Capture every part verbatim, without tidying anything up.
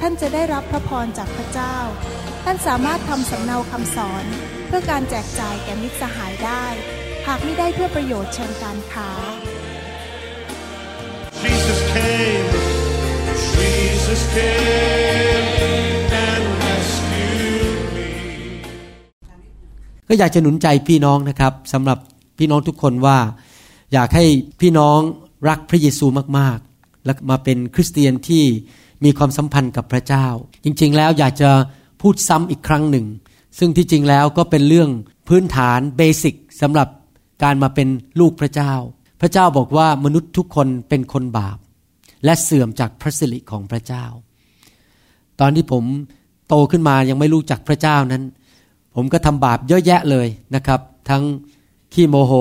ท่านจะได้รับพระพรจากพระเจ้าท่านสามารถทำสำเนาคำสอนเพื่อการแจกจ่ายแก่มิตรสหายได้หากไม่ได้เพื่อประโยชน์เชิงการค้า Jesus came Jesus came and rescued me ก็อยากจะหนุนใจพี่น้องนะครับสำหรับพี่น้องทุกคนว่าอยากให้พี่น้องรักพระเยซูมากๆและมาเป็นคริสเตียนที่มีความสัมพันธ์กับพระเจ้าจริงๆแล้วอยากจะพูดซ้ำอีกครั้งหนึ่งซึ่งที่จริงแล้วก็เป็นเรื่องพื้นฐานเบสิกสำหรับการมาเป็นลูกพระเจ้าพระเจ้าบอกว่ามนุษย์ทุกคนเป็นคนบาปและเสื่อมจากพระสิริของพระเจ้าตอนที่ผมโตขึ้นมายังไม่รู้จักพระเจ้านั้นผมก็ทำบาปเยอะแยะเลยนะครับทั้งขี้โมโห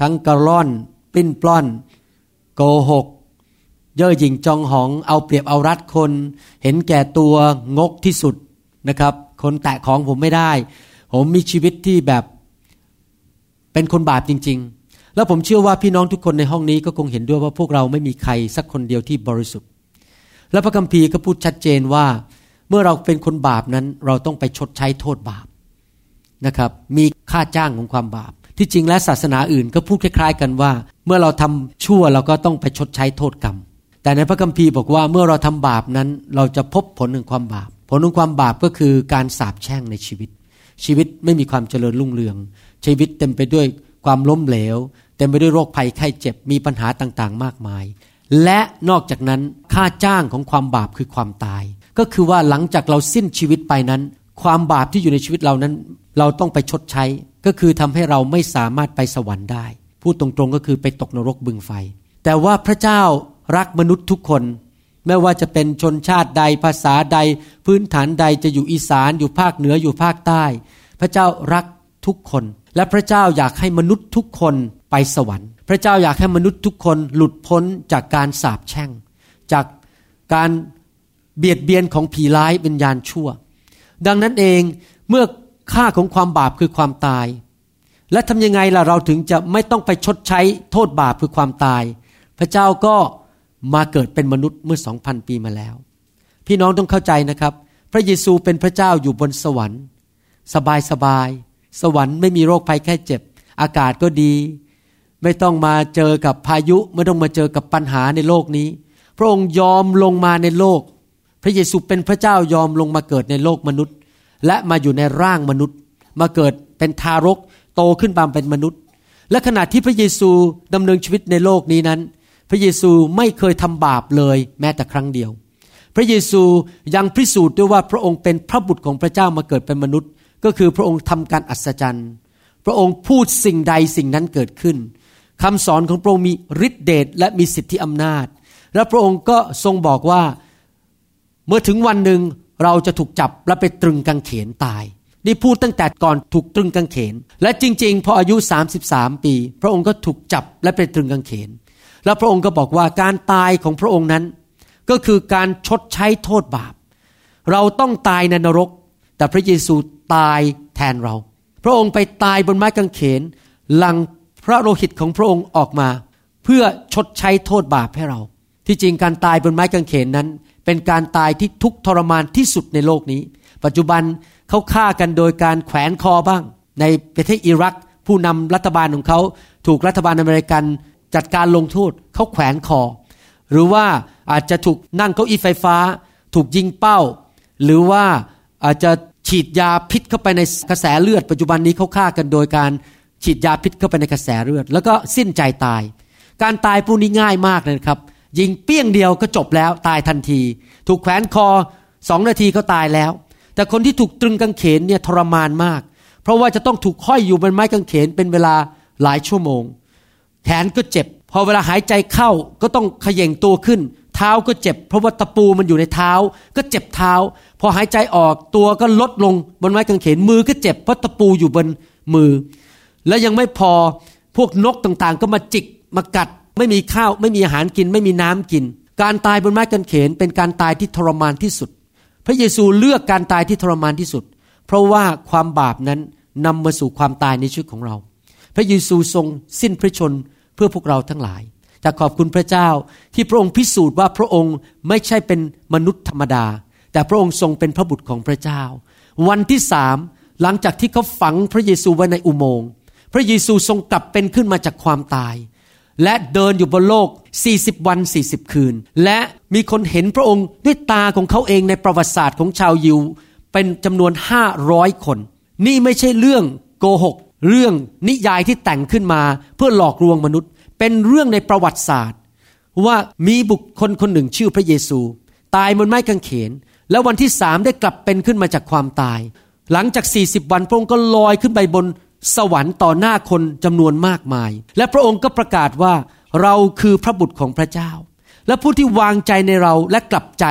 ทั้งกระล่อนปิ้นปล้อนโกหกเย่อหยิ่งจองหองเอาเปรียบเอารัดคนเห็นแก่ตัวงกที่สุดนะครับคนแตะของผมไม่ได้ผมมีชีวิตที่แบบเป็นคนบาปจริงๆแล้วผมเชื่อว่าพี่น้องทุกคนในห้องนี้ก็คงเห็นด้วยว่าพวกเราไม่มีใครสักคนเดียวที่บริสุทธิ์และพระคัมภีร์ก็พูดชัดเจนว่าเมื่อเราเป็นคนบาปนั้นเราต้องไปชดใช้โทษบาปนะครับมีค่าจ้างของความบาปที่จริงและศาสนาอื่นก็พูดคล้ายๆกันว่าเมื่อเราทำชั่วเราก็ต้องไปชดใช้โทษกรรมแต่ในพระคัมภีร์บอกว่าเมื่อเราทำบาปนั้นเราจะพบผลของความบาปผลของความบาปก็คือการสาปแช่งในชีวิตชีวิตไม่มีความเจริญรุ่งเรืองชีวิตเต็มไปด้วยความล้มเหลวเต็มไปด้วยโรคภัยไข้เจ็บมีปัญหาต่างๆมากมายและนอกจากนั้นค่าจ้างของความบาปคือความตายก็คือว่าหลังจากเราสิ้นชีวิตไปนั้นความบาปที่อยู่ในชีวิตเรานั้นเราต้องไปชดใช้ก็คือทำให้เราไม่สามารถไปสวรรค์ได้พูดตรงๆก็คือไปตกนรกบึงไฟแต่ว่าพระเจ้ารักมนุษย์ทุกคนไม่ว่าจะเป็นชนชาติใดภาษาใดพื้นฐานใดจะอยู่อีสานอยู่ภาคเหนืออยู่ภาคใต้พระเจ้ารักทุกคนและพระเจ้าอยากให้มนุษย์ทุกคนไปสวรรค์พระเจ้าอยากให้มนุษย์ทุกคนหลุดพ้นจากการสาปแช่งจากการเบียดเบียนของผีร้ายวิญญาณชั่วดังนั้นเองเมื่อค่าของความบาปคือความตายและทำยังไงล่ะเราถึงจะไม่ต้องไปชดใช้โทษบาปคือความตายพระเจ้าก็มาเกิดเป็นมนุษย์เมื่อ สองพัน ปีมาแล้วพี่น้องต้องเข้าใจนะครับพระเยซูเป็นพระเจ้าอยู่บนสวรรค์สบายสบายสวรรค์ไม่มีโรคภัยแค่เจ็บอากาศก็ดีไม่ต้องมาเจอกับพายุไม่ต้องมาเจอกับปัญหาในโลกนี้พระองค์ยอมลงมาในโลกพระเยซูเป็นพระเจ้ายอมลงมาเกิดในโลกมนุษย์และมาอยู่ในร่างมนุษย์มาเกิดเป็นทารกโตขึ้นมาเป็นมนุษย์และขณะที่พระเยซูดำเนินชีวิตในโลกนี้นั้นพระเยซูไม่เคยทำบาปเลยแม้แต่ครั้งเดียวพระเยซูยังพิสูจน์ด้วยว่าพระองค์เป็นพระบุตรของพระเจ้ามาเกิดเป็นมนุษย์ก็คือพระองค์ทำการอัศจรรย์พระองค์พูดสิ่งใดสิ่งนั้นเกิดขึ้นคำสอนของพระองค์มีฤทธิเดชและมีสิทธิอำนาจและพระองค์ก็ทรงบอกว่าเมื่อถึงวันหนึ่งเราจะถูกจับและไปตรึงกางเขนตายนี่พูดตั้งแต่ก่อนถูกตรึงกางเขนและจริงๆพออายุสามสิบสามปีพระองค์ก็ถูกจับและไปตรึงกางเขนแล้วพระองค์ก็บอกว่าการตายของพระองค์นั้นก็คือการชดใช้โทษบาปเราต้องตายในนรกแต่พระเยซูตายแทนเราพระองค์ไปตายบนไม้กางเขนหลั่งพระโลหิตของพระองค์ออกมาเพื่อชดใช้โทษบาปให้เราที่จริงการตายบนไม้กางเขนนั้นเป็นการตายที่ทุกข์ทรมานที่สุดในโลกนี้ปัจจุบันเขาฆ่ากันโดยการแขวนคอบ้างในประเทศอิรักผู้นำรัฐบาลของเขาถูกรัฐบาลอเมริกันจัดการลงโทษเขาแขวนคอหรือว่าอาจจะถูกนั่งเก้าอี้ไฟฟ้าถูกยิงเป้าหรือว่าอาจจะฉีดยาพิษเข้าไปในกระแสเลือดปัจจุบันนี้เขาฆ่ากันโดยการฉีดยาพิษเข้าไปในกระแสเลือดแล้วก็สิ้นใจตายการตายพวกนี้ง่ายมากเลยครับยิงเปี้ยงเดียวก็จบแล้วตายทันทีถูกแขวนคอสองนาทีก็ตายแล้วแต่คนที่ถูกตรึงกางเขนเนี่ยทรมานมากเพราะว่าจะต้องถูกห้อยอยู่บนไม้กางเขนเป็นเวลาหลายชั่วโมงแขนก็เจ็บพอเวลาหายใจเข้าก็ต้องเขย่งตัวขึ้น เท้าก็เจ็บเพราะว่าตะปูมันอยู่ในเท้าก็เจ็บเท้าพอหายใจออกตัวก็ลดลงบนไม้กางเขนมือก็เจ็บเพราะตะปูอยู่บนมือและยังไม่พอพวกนกต่างๆก็มาจิกมากัดไม่มีข้าวไม่มีอาหารกินไม่มีน้ำกินการตายบนไม้กางเขนเป็นการตายที่ทรมานที่สุดพระเยซูเลือกการตายที่ทรมานที่สุดเพราะว่าความบาปนั้นนำมาสู่ความตายในชีวิตของเราพระเยซูทรงสิ้นพระชนเพื่อพวกเราทั้งหลายจะขอบคุณพระเจ้าที่พระองค์พิสูจน์ว่าพระองค์ไม่ใช่เป็นมนุษย์ธรรมดาแต่พระองค์ทรงเป็นพระบุตรของพระเจ้าวันที่สามหลังจากที่เขาฝังพระเยซูไว้ในอุโมงค์พระเยซูทรงกลับเป็นขึ้นมาจากความตายและเดินอยู่บนโลกสี่สิบวันสี่สิบคืนและมีคนเห็นพระองค์ด้วยตาของเขาเองในประวัติศาสตร์ของชาวยิวเป็นจำนวนห้าร้อยคนนี่ไม่ใช่เรื่องโกหกเรื่องนิยายที่แต่งขึ้นมาเพื่อหลอกลวงมนุษย์เป็นเรื่องในประวัติศาสตร์ว่ามีบุคคลคนหนึ่งชื่อพระเยซูตายบนไม้กางเขนและวันที่สามได้กลับเป็นขึ้นมาจากความตายหลังจากสี่สิบวันพระองค์ก็ลอยขึ้นไปบนสวรรค์ต่อหน้าคนจำนวนมากมายและพระองค์ก็ประกาศว่าเราคือพระบุตรของพระเจ้าและผู้ที่วางใจในเราและกลับใจ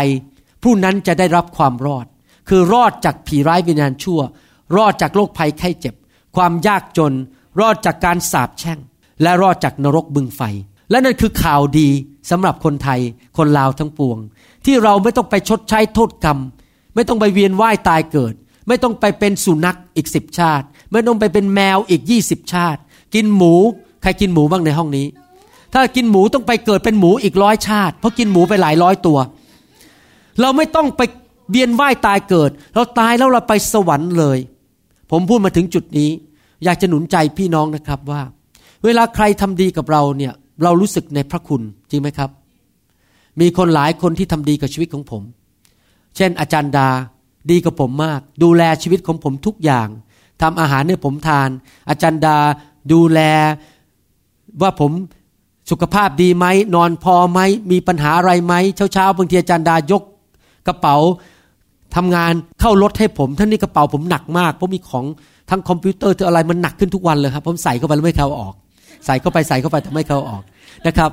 ผู้นั้นจะได้รับความรอดคือรอดจากผีร้ายวิญญาณชั่วรอดจากโรคภัยไข้เจ็บความยากจนรอดจากการสาปแช่งและรอดจากนรกบึงไฟและนั่นคือข่าวดีสำหรับคนไทยคนลาวทั้งปวงที่เราไม่ต้องไปชดใช้โทษกรรมไม่ต้องไปเวียนว่ายตายเกิดไม่ต้องไปเป็นสุนัขอีกสิบชาติไม่ต้องไปเป็นแมวอีกยี่สิบชาติกินหมูใครกินหมูบ้างในห้องนี้ถ้ากินหมูต้องไปเกิดเป็นหมูอีกร้อยชาติเพราะกินหมูไปหลายร้อยตัวเราไม่ต้องไปเวียนว่ายตายเกิดเราตายแล้วเราไปสวรรค์เลยผมพูดมาถึงจุดนี้อยากจะหนุนใจพี่น้องนะครับว่าเวลาใครทำดีกับเราเนี่ยเรารู้สึกในพระคุณจริงไหมครับมีคนหลายคนที่ทำดีกับชีวิตของผมเช่นอาจารย์ดาดีกับผมมากดูแลชีวิตของผมทุกอย่างทำอาหารให้ผมทานอาจารย์ดาดูแลว่าผมสุขภาพดีไหมนอนพอไหมมีปัญหาอะไรไหมเช้าๆบางทีอาจารย์ดายกกระเป๋าทำงานเข้ารถให้ผมท่านนี่กระเป๋าผมหนักมากเพราะมีของทั้งคอมพิวเตอร์ทั้งอะไรมันหนักขึ้นทุกวันเลยครับผมใส่เข้าไปแล้วไม่เข้าออกใส่เข้าไปใส่เข้าไปแต่ไม่เข้าออกนะครับ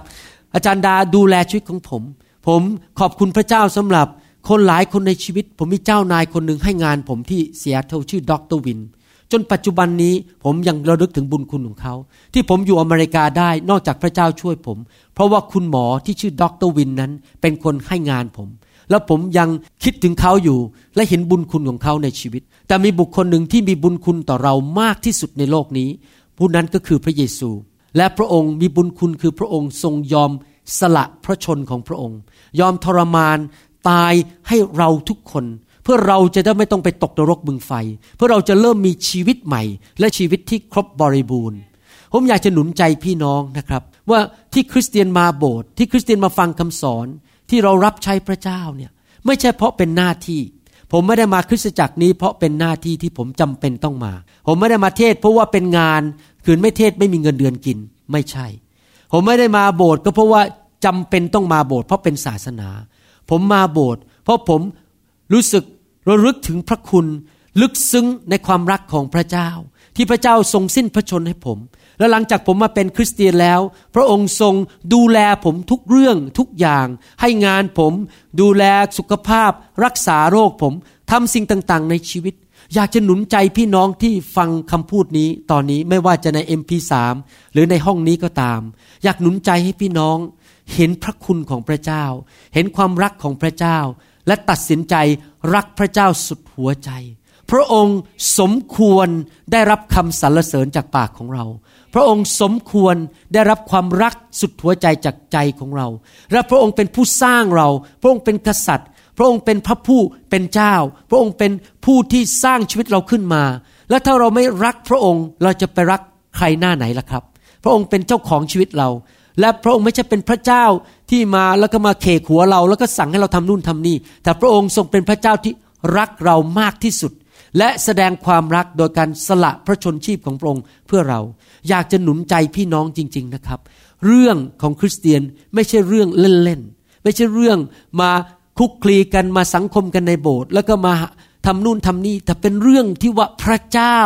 อาจารย์ดาดูแลชีวิตของผมผมขอบคุณพระเจ้าสำหรับคนหลายคนในชีวิตผมมีเจ้านายคนหนึ่งให้งานผมที่เซียเทิลชื่อดร.วินจนปัจจุบันนี้ผมยังระลึกถึงบุญคุณของเขาที่ผมอยู่อเมริกาได้นอกจากพระเจ้าช่วยผมเพราะว่าคุณหมอที่ชื่อดร.วินนั้นเป็นคนให้งานผมแล้วผมยังคิดถึงเขาอยู่และเห็นบุญคุณของเขาในชีวิตแต่มีบุคคลหนึ่งที่มีบุญคุณต่อเรามากที่สุดในโลกนี้ผู้นั้นก็คือพระเยซูและพระองค์มีบุญคุณคือพระองค์ทรงยอมสละพระชนของพระองค์ยอมทรมานตายให้เราทุกคนเพื่อเราจะได้ไม่ต้องไปตกนรกบึงไฟเพื่อเราจะเริ่มมีชีวิตใหม่และชีวิตที่ครบบริบูรณ์ผมอยากจะหนุนใจพี่น้องนะครับว่าที่คริสเตียนมาโบสถ์ที่คริสเตียนมาฟังคำสอนที่เรารับใช้พระเจ้าเนี่ยไม่ใช่เพราะเป็นหน้าที่ผมไม่ได้มาคริสตจักรนี้เพราะเป็นหน้าที่ที่ผมจำเป็นต้องมาผมไม่ได้มาเทศเพราะว่าเป็นงานคืนไม่เทศไม่มีเงินเดือนกินไม่ใช่ผมไม่ได้มาโบสถ์ก็เพราะว่าจำเป็นต้องมาโบสถ์เพราะเป็นศาสนาผมมาโบสถ์เพราะผมรู้สึกระลึกถึงพระคุณลึกซึ้งในความรักของพระเจ้าที่พระเจ้าทรงสิ้นพระชนให้ผมและหลังจากผมมาเป็นคริสเตียนแล้วพระองค์ทรงดูแลผมทุกเรื่องทุกอย่างให้งานผมดูแลสุขภาพรักษาโรคผมทำสิ่งต่างๆในชีวิตอยากจะหนุนใจพี่น้องที่ฟังคำพูดนี้ตอนนี้ไม่ว่าจะใน เอ็ม พี สาม หรือในห้องนี้ก็ตามอยากหนุนใจให้พี่น้องเห็นพระคุณของพระเจ้าเห็นความรักของพระเจ้าและตัดสินใจรักพระเจ้าสุดหัวใจพระองค์สมควรได้รับคำสรรเสริญจากปากของเราพระองค์สมควรได้รับความรักสุดหัวใจจากใจของเราและพระองค์เป็นผู้สร้างเราพระองค์เป็นกษัตริย์พระองค์เป็นพระผู้เป็นเจ้าพระองค์เป็นผู้ที่สร้างชีวิตเราขึ้นมาและถ้าเราไม่รักพระองค์เราจะไปรักใครหน้าไหนล่ะครับพระองค์เป็นเจ้าของชีวิตเราและพระองค์ไม่ใช่เป็นพระเจ้าที่มาแล้วก็มาเขกหัวเราแล้วก็สั่งให้เราทำนู่นทำนี่แต่พระองค์ทรงเป็นพระเจ้าที่รักเรามากที่สุดและแสดงความรักโดยการสละพระชนชีพของพระองค์เพื่อเราอยากจะหนุนใจพี่น้องจริงๆนะครับเรื่องของคริสเตียนไม่ใช่เรื่องเล่นๆไม่ใช่เรื่องมาคุกคลีกันมาสังคมกันในโบสถ์แล้วก็มาทำนู่นทำนี่แต่เป็นเรื่องที่ว่าพระเจ้า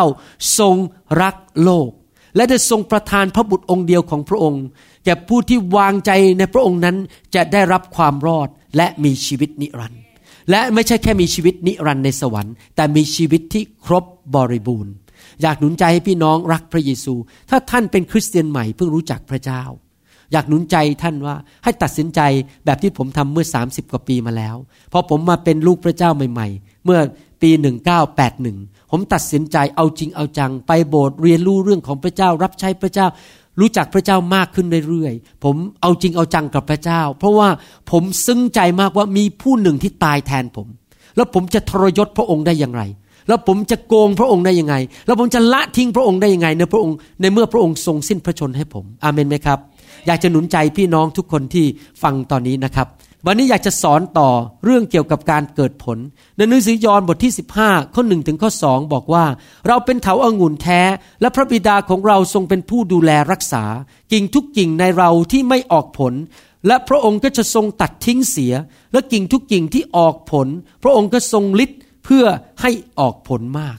ทรงรักโลก และได้ทรงประทานพระบุตรองค์เดียวของพระองค์แก่ผู้ที่วางใจในพระองค์นั้นจะได้รับความรอดและมีชีวิตนิรันดร์และไม่ใช่แค่มีชีวิตนิรันดร์ในสวรรค์แต่มีชีวิตที่ครบบริบูรณ์อยากหนุนใจให้พี่น้องรักพระเยซูถ้าท่านเป็นคริสเตียนใหม่เพิ่งรู้จักพระเจ้าอยากหนุนใจท่านว่าให้ตัดสินใจแบบที่ผมทำเมื่อสามสิบกว่าปีมาแล้วพอผมมาเป็นลูกพระเจ้าใหม่ๆเมื่อปีหนึ่งเก้าแปดหนึ่งผมตัดสินใจเอาจริงเอาจังไปโบสถ์เรียนรู้เรื่องของพระเจ้ารับใช้พระเจ้ารู้จักพระเจ้ามากขึ้นเรื่อยๆผมเอาจริงเอาจังกับพระเจ้าเพราะว่าผมซึ้งใจมากว่ามีผู้หนึ่งที่ตายแทนผมแล้วผมจะทรยศพระองค์ได้อย่างไรแล้วผมจะโกงพระองค์ได้ยังไงแล้วผมจะละทิ้งพระองค์ได้ยังไงในพระองค์ในเมื่อพระองค์ทรงสิ้นพระชนให้ผมอาเมนไหมครับอยากจะหนุนใจพี่น้องทุกคนที่ฟังตอนนี้นะครับวันนี้อยากจะสอนต่อเรื่องเกี่ยวกับการเกิดผลในหนังสือยอห์นบทที่สิบห้าข้อหนึ่งถึงข้อสองบอกว่าเราเป็นเถาองุ่นแท้และพระบิดาของเราทรงเป็นผู้ดูแลรักษากิ่งทุกกิ่งในเราที่ไม่ออกผลและพระองค์ก็จะทรงตัดทิ้งเสียและกิ่งทุกกิ่งที่ออกผลพระองค์ก็ทรงฤทธิ์เพื่อให้ออกผลมาก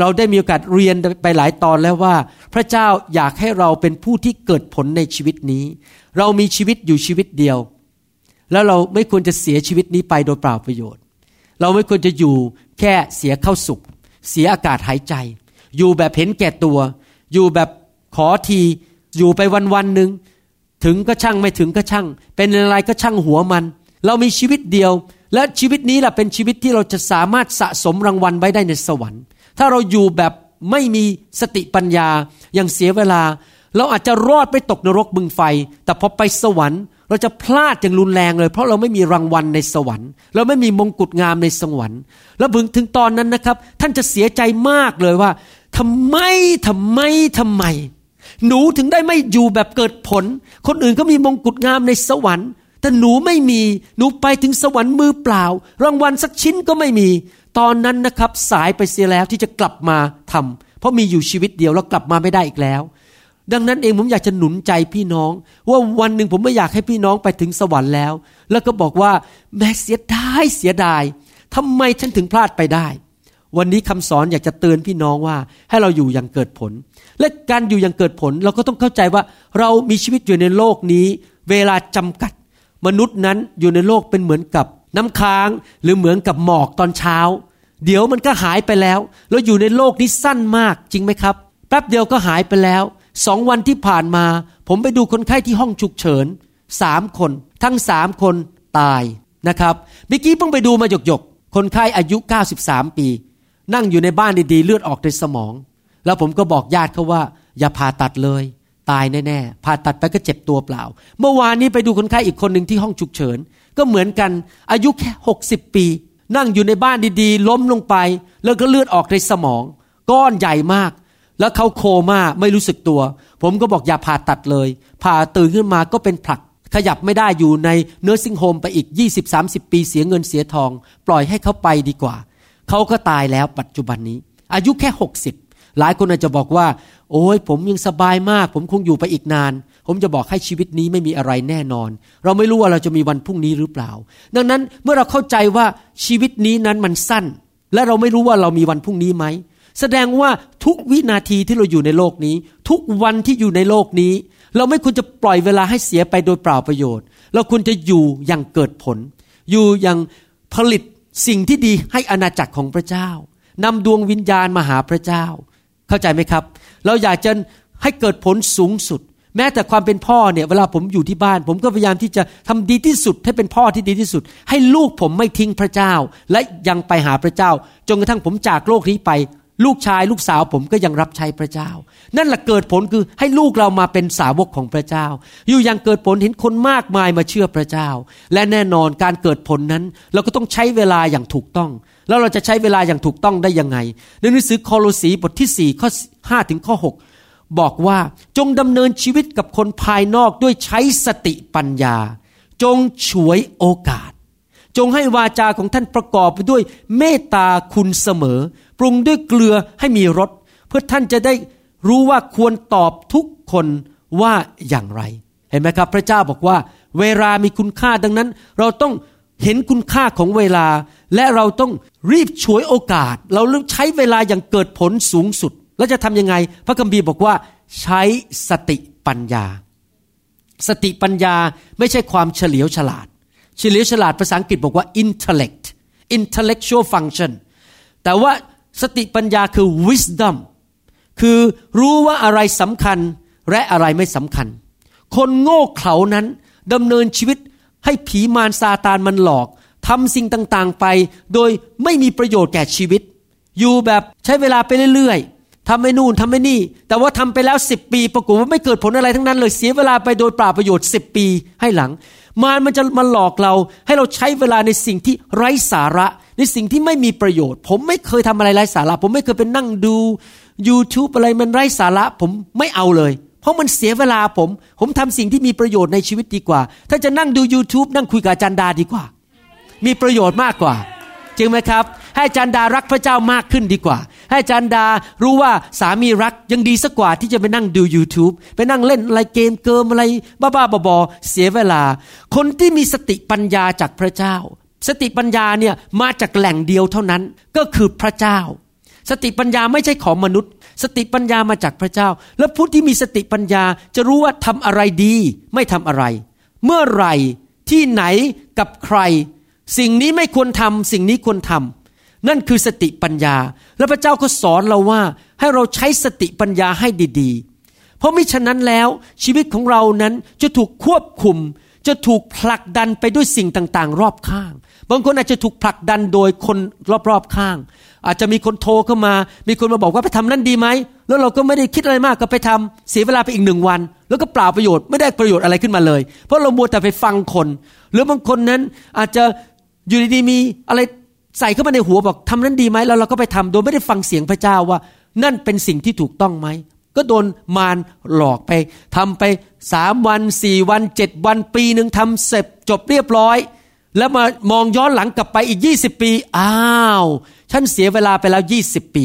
เราได้มีโอกาสเรียนไปหลายตอนแล้วว่าพระเจ้าอยากให้เราเป็นผู้ที่เกิดผลในชีวิตนี้เรามีชีวิตอยู่ชีวิตเดียวแล้วเราไม่ควรจะเสียชีวิตนี้ไปโดยเปล่าประโยชน์เราไม่ควรจะอยู่แค่เสียข้าวสุกเสียอากาศหายใจอยู่แบบเห็นแก่ตัวอยู่แบบขอทีอยู่ไปวันๆนึงถึงก็ช่างไม่ถึงก็ช่างเป็นอะไรก็ช่างหัวมันเรามีชีวิตเดียวและชีวิตนี้ล่ะเป็นชีวิตที่เราจะสามารถสะสมรางวัลไว้ได้ในสวรรค์ถ้าเราอยู่แบบไม่มีสติปัญญาอย่างเสียเวลาเราอาจจะรอดไปตกนรกบึงไฟแต่พอไปสวรรค์เราจะพลาดอย่างรุนแรงเลยเพราะเราไม่มีรางวัลในสวรรค์เราไม่มีมงกุฎงามในสวรรค์แล้วถึงถึงตอนนั้นนะครับท่านจะเสียใจมากเลยว่าทำไมทำไมทำไมหนูถึงได้ไม่อยู่แบบเกิดผลคนอื่นก็มีมงกุฎงามในสวรรค์แต่หนูไม่มีหนูไปถึงสวรรค์มือเปล่ารางวัลสักชิ้นก็ไม่มีตอนนั้นนะครับสายไปเสียแล้วที่จะกลับมาทำเพราะมีอยู่ชีวิตเดียวแล้วกลับมาไม่ได้อีกแล้วดังนั้นเองผมอยากจะหนุนใจพี่น้องว่าวันหนึ่งผมไม่อยากให้พี่น้องไปถึงสวรรค์แล้วแล้วก็บอกว่าแม่เสียดายเสียดายทำไมฉันถึงพลาดไปได้วันนี้คำสอนอยากจะเตือนพี่น้องว่าให้เราอยู่อย่างเกิดผลและการอยู่อย่างเกิดผลเราก็ต้องเข้าใจว่าเรามีชีวิตอยู่ในโลกนี้เวลาจำกัดมนุษย์นั้นอยู่ในโลกเป็นเหมือนกับน้ำค้างหรือเหมือนกับหมอกตอนเช้าเดี๋ยวมันก็หายไปแล้วเราอยู่ในโลกนี้สั้นมากจริงไหมครับแป๊บเดียวก็หายไปแล้วสองวันที่ผ่านมาผมไปดูคนไข้ที่ห้องฉุกเฉินสามคนทั้งสามคนตายนะครับเมื่อกี้เพิ่งไปดูมาหยกๆคนไข้อายุเก้าสิบสามปีนั่งอยู่ในบ้านดีๆเลือดออกในสมองแล้วผมก็บอกญาติเขาว่าอย่าผ่าตัดเลยตายแน่ๆผ่าตัดไปก็เจ็บตัวเปล่าเมื่อวานนี้ไปดูคนไข้อีกคนนึงที่ห้องฉุกเฉินก็เหมือนกันอายุแค่หกสิบปีนั่งอยู่ในบ้านดีๆล้มลงไปแล้วก็เลือดออกในสมองก้อนใหญ่มากแล้วเขาโคม่าไม่รู้สึกตัวผมก็บอกอย่าผ่าตัดเลยผ่าตื่นขึ้นมาก็เป็นผลักขยับไม่ได้อยู่ในเนอร์สซิ่งโฮมไปอีก ยี่สิบถึงสามสิบ ปีเสียเงินเสียทองปล่อยให้เขาไปดีกว่าเขาก็ตายแล้วปัจจุบันนี้อายุแค่หกสิบหลายคนอาจจะบอกว่าโอ้ยผมยังสบายมากผมคงอยู่ไปอีกนานผมจะบอกให้ชีวิตนี้ไม่มีอะไรแน่นอนเราไม่รู้ว่าเราจะมีวันพรุ่งนี้หรือเปล่าดังนั้นเมื่อเราเข้าใจว่าชีวิตนี้นั้นมันสั้นและเราไม่รู้ว่าเรามีวันพรุ่งนี้ไหมแสดงว่าทุกวินาทีที่เราอยู่ในโลกนี้ทุกวันที่อยู่ในโลกนี้เราไม่ควรจะปล่อยเวลาให้เสียไปโดยเปล่าประโยชน์เราควรจะอยู่อย่างเกิดผลอยู่อย่างผลิตสิ่งที่ดีให้อาณาจักรของพระเจ้านำดวงวิญญาณมาหาพระเจ้าเข้าใจไหมครับเราอยากจะให้เกิดผลสูงสุดแม้แต่ความเป็นพ่อเนี่ยเวลาผมอยู่ที่บ้านผมก็พยายามที่จะทำดีที่สุดให้เป็นพ่อที่ดีที่สุดให้ลูกผมไม่ทิ้งพระเจ้าและยังไปหาพระเจ้าจนกระทั่งผมจากโลกนี้ไปลูกชายลูกสาวผมก็ยังรับใช้พระเจ้านั่นแหละเกิดผลคือให้ลูกเรามาเป็นสาวกของพระเจ้าอยู่อย่างเกิดผลเห็นคนมากมายมาเชื่อพระเจ้าและแน่นอนการเกิดผลนั้นเราก็ต้องใช้เวลาอย่างถูกต้องแล้วเราจะใช้เวลาอย่างถูกต้องได้ยังไงในหนังสือโคลอสีบทที่สี่ข้อห้าถึงข้อหกบอกว่าจงดำเนินชีวิตกับคนภายนอกด้วยใช้สติปัญญาจงฉวยโอกาสจงให้วาจาของท่านประกอบไปด้วยเมตตาคุณเสมอปรุงด้วยเกลือให้มีรสเพื่อท่านจะได้รู้ว่าควรตอบทุกคนว่าอย่างไรเห็นไหมครับพระเจ้าบอกว่าเวลามีคุณค่าดังนั้นเราต้องเห็นคุณค่าของเวลาและเราต้องรีบฉวยโอกาสเราต้องใช้เวลาอย่างเกิดผลสูงสุดแล้วจะทำยังไงพระคัมภีร์บอกว่า ใช้สติปัญญาสติปัญญาไม่ใช่ความเฉลียวฉลาดเฉลียวฉลาดภาษาอังกฤษบอกว่า intellect intellectual function แต่ว่าสติปัญญาคือ wisdom คือรู้ว่าอะไรสำคัญและอะไรไม่สำคัญคนโง่เขลานั้นดำเนินชีวิตให้ผีมารซาตานมันหลอกทำสิ่งต่างๆไปโดยไม่มีประโยชน์แก่ชีวิตอยู่แบบใช้เวลาไปเรื่อยๆทำไอ้นู่นทำไอ้นี่แต่ว่าทำไปแล้วสิบปีปรากฏว่าไม่เกิดผลอะไรทั้งนั้นเลยเสียเวลาไปโดยเปล่าประโยชน์สิบปีให้หลังมารมันจะมาหลอกเราให้เราใช้เวลาในสิ่งที่ไร้สาระในสิ่งที่ไม่มีประโยชน์ผมไม่เคยทำอะไรไร้สาระผมไม่เคยไปนั่งดู YouTube อะไรมันไร้สาระผมไม่เอาเลยเพราะมันเสียเวลาผมผมทำสิ่งที่มีประโยชน์ในชีวิตดีกว่าถ้าจะนั่งดู YouTube นั่งคุยกับอาจารย์ดาดีกว่ามีประโยชน์มากกว่าจริงไหมครับให้อาจารย์ดารักพระเจ้ามากขึ้นดีกว่าให้อาจารย์ดารู้ว่าสามีรักยังดีสักกว่าที่จะไปนั่งดู YouTube ไปนั่งเล่นอะไรเกมเกิมอะไรบ้าๆบอๆเสียเวลาคนที่มีสติปัญญาจากพระเจ้าสติปัญญาเนี่ยมาจากแหล่งเดียวเท่านั้นก็คือพระเจ้าสติปัญญาไม่ใช่ของมนุษย์สติปัญญามาจากพระเจ้าและผู้ที่มีสติปัญญาจะรู้ว่าทำอะไรดีไม่ทำอะไรเมื่อไหร่ที่ไหนกับใครสิ่งนี้ไม่ควรทำสิ่งนี้ควรทำนั่นคือสติปัญญาและพระเจ้าก็สอนเราว่าให้เราใช้สติปัญญาให้ดีๆเพราะมิฉะนั้นแล้วชีวิตของเรานั้นจะถูกควบคุมจะถูกผลักดันไปด้วยสิ่งต่างๆรอบข้างบางคนอาจจะถูกผลักดันโดยคนรอบๆข้างอาจจะมีคนโทรเข้ามามีคนมาบอกว่าไปทำนั่นดีไหมแล้วเราก็ไม่ได้คิดอะไรมากก็ไปทำเสียเวลาไปอีกหนึ่งวันแล้วก็เปล่าประโยชน์ไม่ได้ประโยชน์อะไรขึ้นมาเลยเพราะเรามัวแต่ไปฟังคนหรือบางคนนั้นอาจจะอยู่ดีๆมีอะไรใส่เข้ามาในหัวบอกทำนั่นดีไหมแล้วเราก็ไปทำโดยไม่ได้ฟังเสียงพระเจ้าว่านั่นเป็นสิ่งที่ถูกต้องไหมก็โดนมารหลอกไปทำไปสามวันสี่วันเจ็ดวันปีนึงทำเสร็จจบเรียบร้อยแล้วมามองย้อนหลังกลับไปอีกยี่สิบปีอ้าวฉันเสียเวลาไปแล้วยี่สิบปี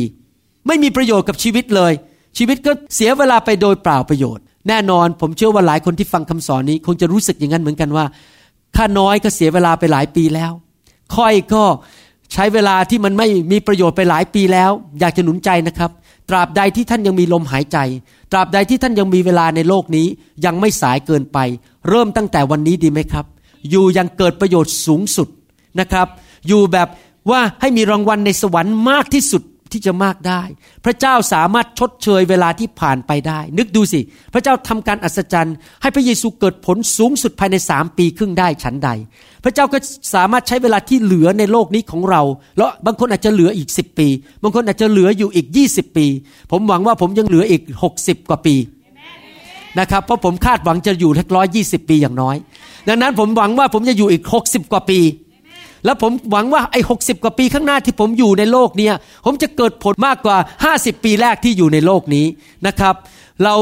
ไม่มีประโยชน์กับชีวิตเลยชีวิตก็เสียเวลาไปโดยเปล่าประโยชน์แน่นอนผมเชื่อว่าหลายคนที่ฟังคำสอนนี้คงจะรู้สึกอย่างนั้นเหมือนกันว่าข้าน้อยก็เสียเวลาไปหลายปีแล้วค่อยก็ใช้เวลาที่มันไม่มีประโยชน์ไปหลายปีแล้วอยากจะหนุนใจนะครับตราบใดที่ท่านยังมีลมหายใจตราบใดที่ท่านยังมีเวลาในโลกนี้ยังไม่สายเกินไปเริ่มตั้งแต่วันนี้ดีไหมครับอยู่ยังเกิดประโยชน์สูงสุดนะครับอยู่แบบว่าให้มีรางวัลในสวรรค์มากที่สุดที่จะมากได้พระเจ้าสามารถชดเชยเวลาที่ผ่านไปได้นึกดูสิพระเจ้าทำการอัศจรรย์ให้พระเยซูเกิดผลสูงสุดภายในสามปีครึ่งได้ฉันใดพระเจ้าก็สามารถใช้เวลาที่เหลือในโลกนี้ของเราแล้วบางคนอาจจะเหลืออีกสิบปีบางคนอาจจะเหลืออยู่อีกยี่สิบปีผมหวังว่าผมยังเหลืออีกหกสิบกว่าปีนะครับเพราะผมคาดหวังจะอยู่หนึ่งร้อยยี่สิบปีอย่างน้อยดังนั้นผมหวังว่าผมจะอยู่อีกหกสิบกว่าปีแล้วผมหวังว่าไอ้หกสิบกว่าปีข้างหน้าที่ผมอยู่ในโลกเนี้ยผมจะเกิดผลมากกว่าห้าสิบปีแรกที่อยู่ในโลกนี้นะครับเรา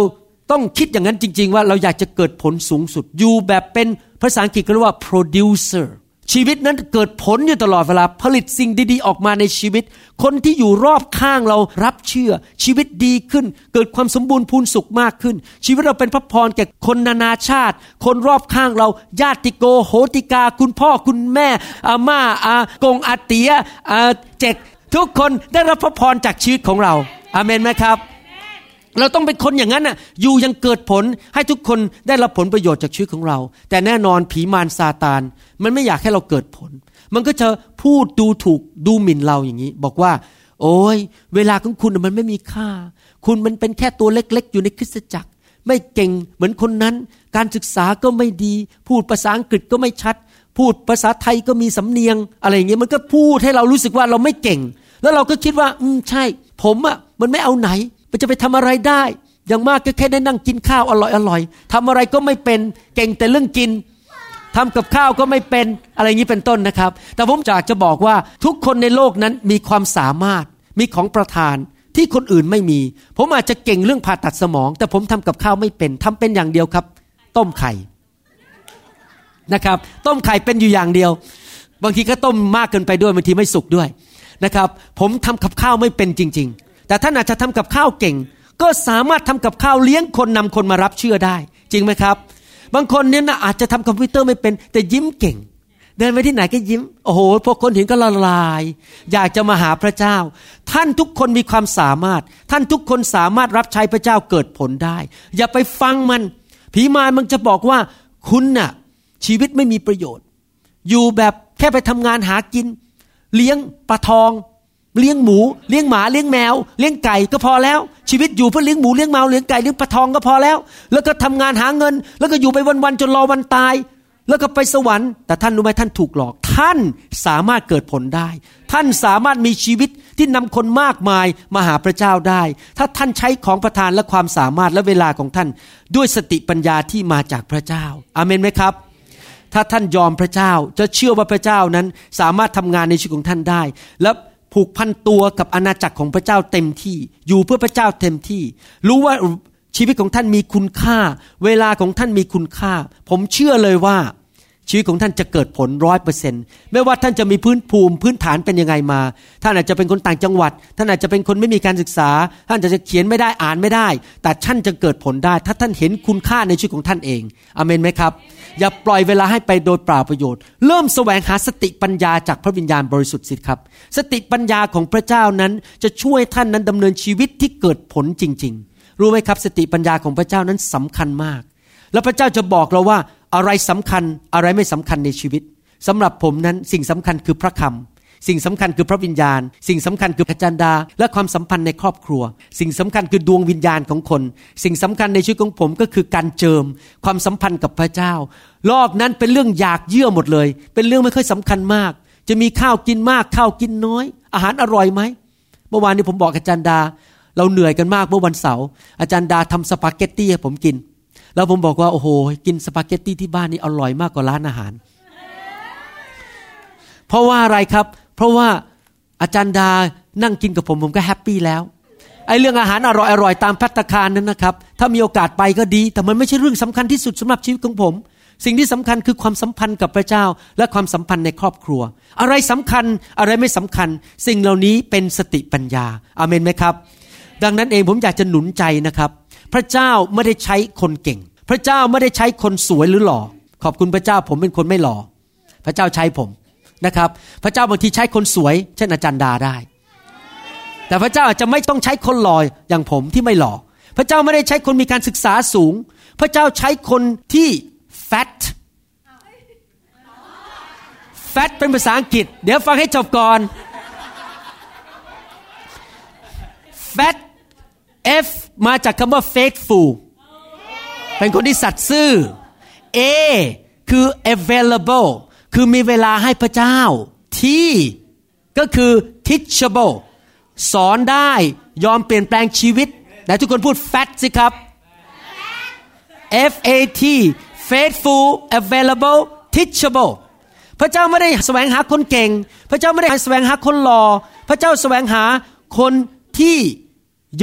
ต้องคิดอย่างนั้นจริงๆว่าเราอยากจะเกิดผลสูงสุดอยู่แบบเป็นภาษาอังกฤษก็เรียกว่า producer ชีวิตนั้นเกิดผลอยู่ตลอดเวลาผลิตสิ่งดีๆออกมาในชีวิตคนที่อยู่รอบข้างเรารับเชื่อชีวิตดีขึ้นเกิดความสมบูรณ์พูนสุขมากขึ้นชีวิตเราเป็นพระพรแก่คนนานาชาติคนรอบข้างเราญาติโกโหติกาคุณพ่อคุณแม่อาม่าอากงอาเตียอาเจกทุกคนได้รับพระพรจากชีวิตของเราอาเมนไหมครับเราต้องเป็นคนอย่างนั้นน่ะอยู่ยังเกิดผลให้ทุกคนได้รับผลประโยชน์จากชีวิตของเราแต่แน่นอนผีมารซาตานมันไม่อยากให้เราเกิดผลมันก็จะพูดดูถูกดูหมิ่นเราอย่างนี้บอกว่าโอ๊ยเวลาของคุณมันไม่มีค่าคุณมันเป็นแค่ตัวเล็กๆอยู่ในคริสตจักรไม่เก่งเหมือนคนนั้นการศึกษาก็ไม่ดีพูดภาษาอังกฤษก็ไม่ชัดพูดภาษาไทยก็มีสำเนียงอะไรอย่างเงี้ยมันก็พูดให้เรารู้สึกว่าเราไม่เก่งแล้วเราก็คิดว่าอืมใช่ผมอ่ะมันไม่เอาไหนมันจะไปทำอะไรได้อย่างมากก็แค่ได้นั่งกินข้าวอร่อยๆทำอะไรก็ไม่เป็นเก่งแต่เรื่องกินทำกับข้าวก็ไม่เป็นอะไรอย่างนี้เป็นต้นนะครับแต่ผมอยากจะบอกว่าทุกคนในโลกนั้นมีความสามารถมีของประทานที่คนอื่นไม่มีผมอาจจะเก่งเรื่องผ่าตัดสมองแต่ผมทำกับข้าวไม่เป็นทำเป็นอย่างเดียวครับต้มไข่นะครับต้มไข่เป็นอยู่อย่างเดียวบางทีก็ต้มมากเกินไปด้วยบางทีไม่สุกด้วยนะครับผมทำกับข้าวไม่เป็นจริงๆแต่ท่านอาจจะทำกับข้าวเก่งก็สามารถทำกับข้าวเลี้ยงคนนำคนมารับเชื่อได้จริงไหมครับบางคนเนี่ยนะอาจจะทำคอมพิวเตอร์ไม่เป็นแต่ยิ้มเก่ง เดินไปที่ไหนก็ยิ้มโอ้โหพวกคนเห็นก็ละลายอยากจะมาหาพระเจ้าท่านทุกคนมีความสามารถท่านทุกคนสามารถรับใช้พระเจ้าเกิดผลได้อย่าไปฟังมันผีมารมันจะบอกว่าคุณน่ะชีวิตไม่มีประโยชน์อยู่แบบแค่ไปทำงานหากินเลี้ยงปลาทองเลี้ยงหมูเลี้ยงหมาเลี้ยงแมวเลี้ยงไก่ก็พอแล้วชีวิตอยู่เพื่อเลี้ยงหมูเลี้ยงแมวเลี้ยงไก่เลี้ยงปลาทองก็พอแล้วแล้วก็ทำงานหาเงินแล้วก็อยู่ไปวันๆจนรอวันตายแล้วก็ไปสวรรค์แต่ท่านรู้ไหมท่านถูกหลอกท่านสามารถเกิดผลได้ท่านสามารถมีชีวิตที่นำคนมากมายมาหาพระเจ้าได้ถ้าท่านใช้ของประทานและความสามารถและเวลาของท่านด้วยสติปัญญาที่มาจากพระเจ้าอาเมนไหมครับถ้าท่านยอมพระเจ้าจะเชื่อว่าพระเจ้านั้นสามารถทำงานในชีวิตของท่านได้และผูกพันตัวกับอาณาจักรของพระเจ้าเต็มที่อยู่เพื่อพระเจ้าเต็มที่รู้ว่าชีวิตของท่านมีคุณค่าเวลาของท่านมีคุณค่าผมเชื่อเลยว่าชีวิตของท่านจะเกิดผล ร้อยเปอร์เซ็นต์ ไม่ว่าท่านจะมีพื้นภูมิพื้นฐานเป็นยังไงมาท่านอาจจะเป็นคนต่างจังหวัดท่านอาจจะเป็นคนไม่มีการศึกษาท่านอาจจะเขียนไม่ได้อ่านไม่ได้แต่ท่านจะเกิดผลได้ถ้าท่านเห็นคุณค่าในชีวิตของท่านเองอาเมนไหมครับอย่าปล่อยเวลาให้ไปโดยเปล่าประโยชน์เริ่มแสวงหาสติปัญญาจากพระวิญญาณบริสุทธิ์สิครับสติปัญญาของพระเจ้านั้นจะช่วยท่านนั้นดำเนินชีวิตที่เกิดผลจริงๆรู้ไหมครับสติปัญญาของพระเจ้านั้นสำคัญมากแล้วพระเจ้าจะบอกเราว่าอะไรสำคัญอะไรไม่สำคัญในชีวิตสำหรับผมนั้นสิ่งสำคัญคือพระคำสิ่งสำคัญคือพระวิญญาณสิ่งสำคัญคือพระจันดาและความสัมพันธ์ในครอบครัวสิ่งสำคัญคือดวงวิญญาณของคนสิ่งสำคัญในชีวิตของผมก็คือการเจิมความสัมพันธ์กับพระเจ้ารอบนั้นเป็นเรื่องอยากเยื่อหมดเลยเป็นเรื่องไม่ค่อยสำคัญมากจะมีข้าวกินมากข้าวกินน้อยอาหารอร่อยไหมเมื่อวานนี้ผมบอกอาจารย์ดาเราเหนื่อยกันมากเมื่อวันเสาร์อาจารย์ดาทำสปาเกตตี้ให้ผมกินแล้วผมบอกว่าโอ้โหกินสปาเกตตี้ที่บ้านนี่อร่อยมากกว่าร้านอาหาร yeah. เพราะว่าอะไรครับเพราะว่าอาจารย์ดานั่งกินกับผมผมก็แฮปปี้แล้วไอ้เรื่องอาหารอร่อยอร่อยตามภัตตาคารนั้นนะครับถ้ามีโอกาสไปก็ดีแต่มันไม่ใช่เรื่องสำคัญที่สุดสำหรับชีวิตของผมสิ่งที่สำคัญคือความสัมพันธ์กับพระเจ้าและความสัมพันธ์ในครอบครัวอะไรสำคัญอะไรไม่สำคัญสิ่งเหล่านี้เป็นสติปัญญาอาเมนไหมครับดังนั้นเองผมอยากจะหนุนใจนะครับพระเจ้าไม่ได้ใช้คนเก่งพระเจ้าไม่ได้ใช้คนสวยหรือหล่อขอบคุณพระเจ้าผมเป็นคนไม่หล่อพระเจ้าใช้ผมนะครับพระเจ้าบางทีใช้คนสวยเช่นอาจารย์ดาได้แต่พระเจ้าอาจจะไม่ต้องใช้คนหล่ออย่างผมที่ไม่หล่อพระเจ้าไม่ได้ใช้คนมีการศึกษาสูงพระเจ้าใช้คนที่ fat fat เป็นภาษาอังกฤษเดี๋ยวฟังให้จบก่อน fat F มาจากคำว่า faithful เป็นคนที่สัตย์ซื่อ A คือ available คือมีเวลาให้พระเจ้า T ก็คือ teachable สอนได้ยอมเปลี่ยนแปลงชีวิตไหนทุกคนพูด fat สิครับ F A T faithful available teachable พระเจ้าไม่ได้แสวงหาคนเก่งพระเจ้าไม่ได้แสวงหาคนหล่อพระเจ้าแสวงหาคนที่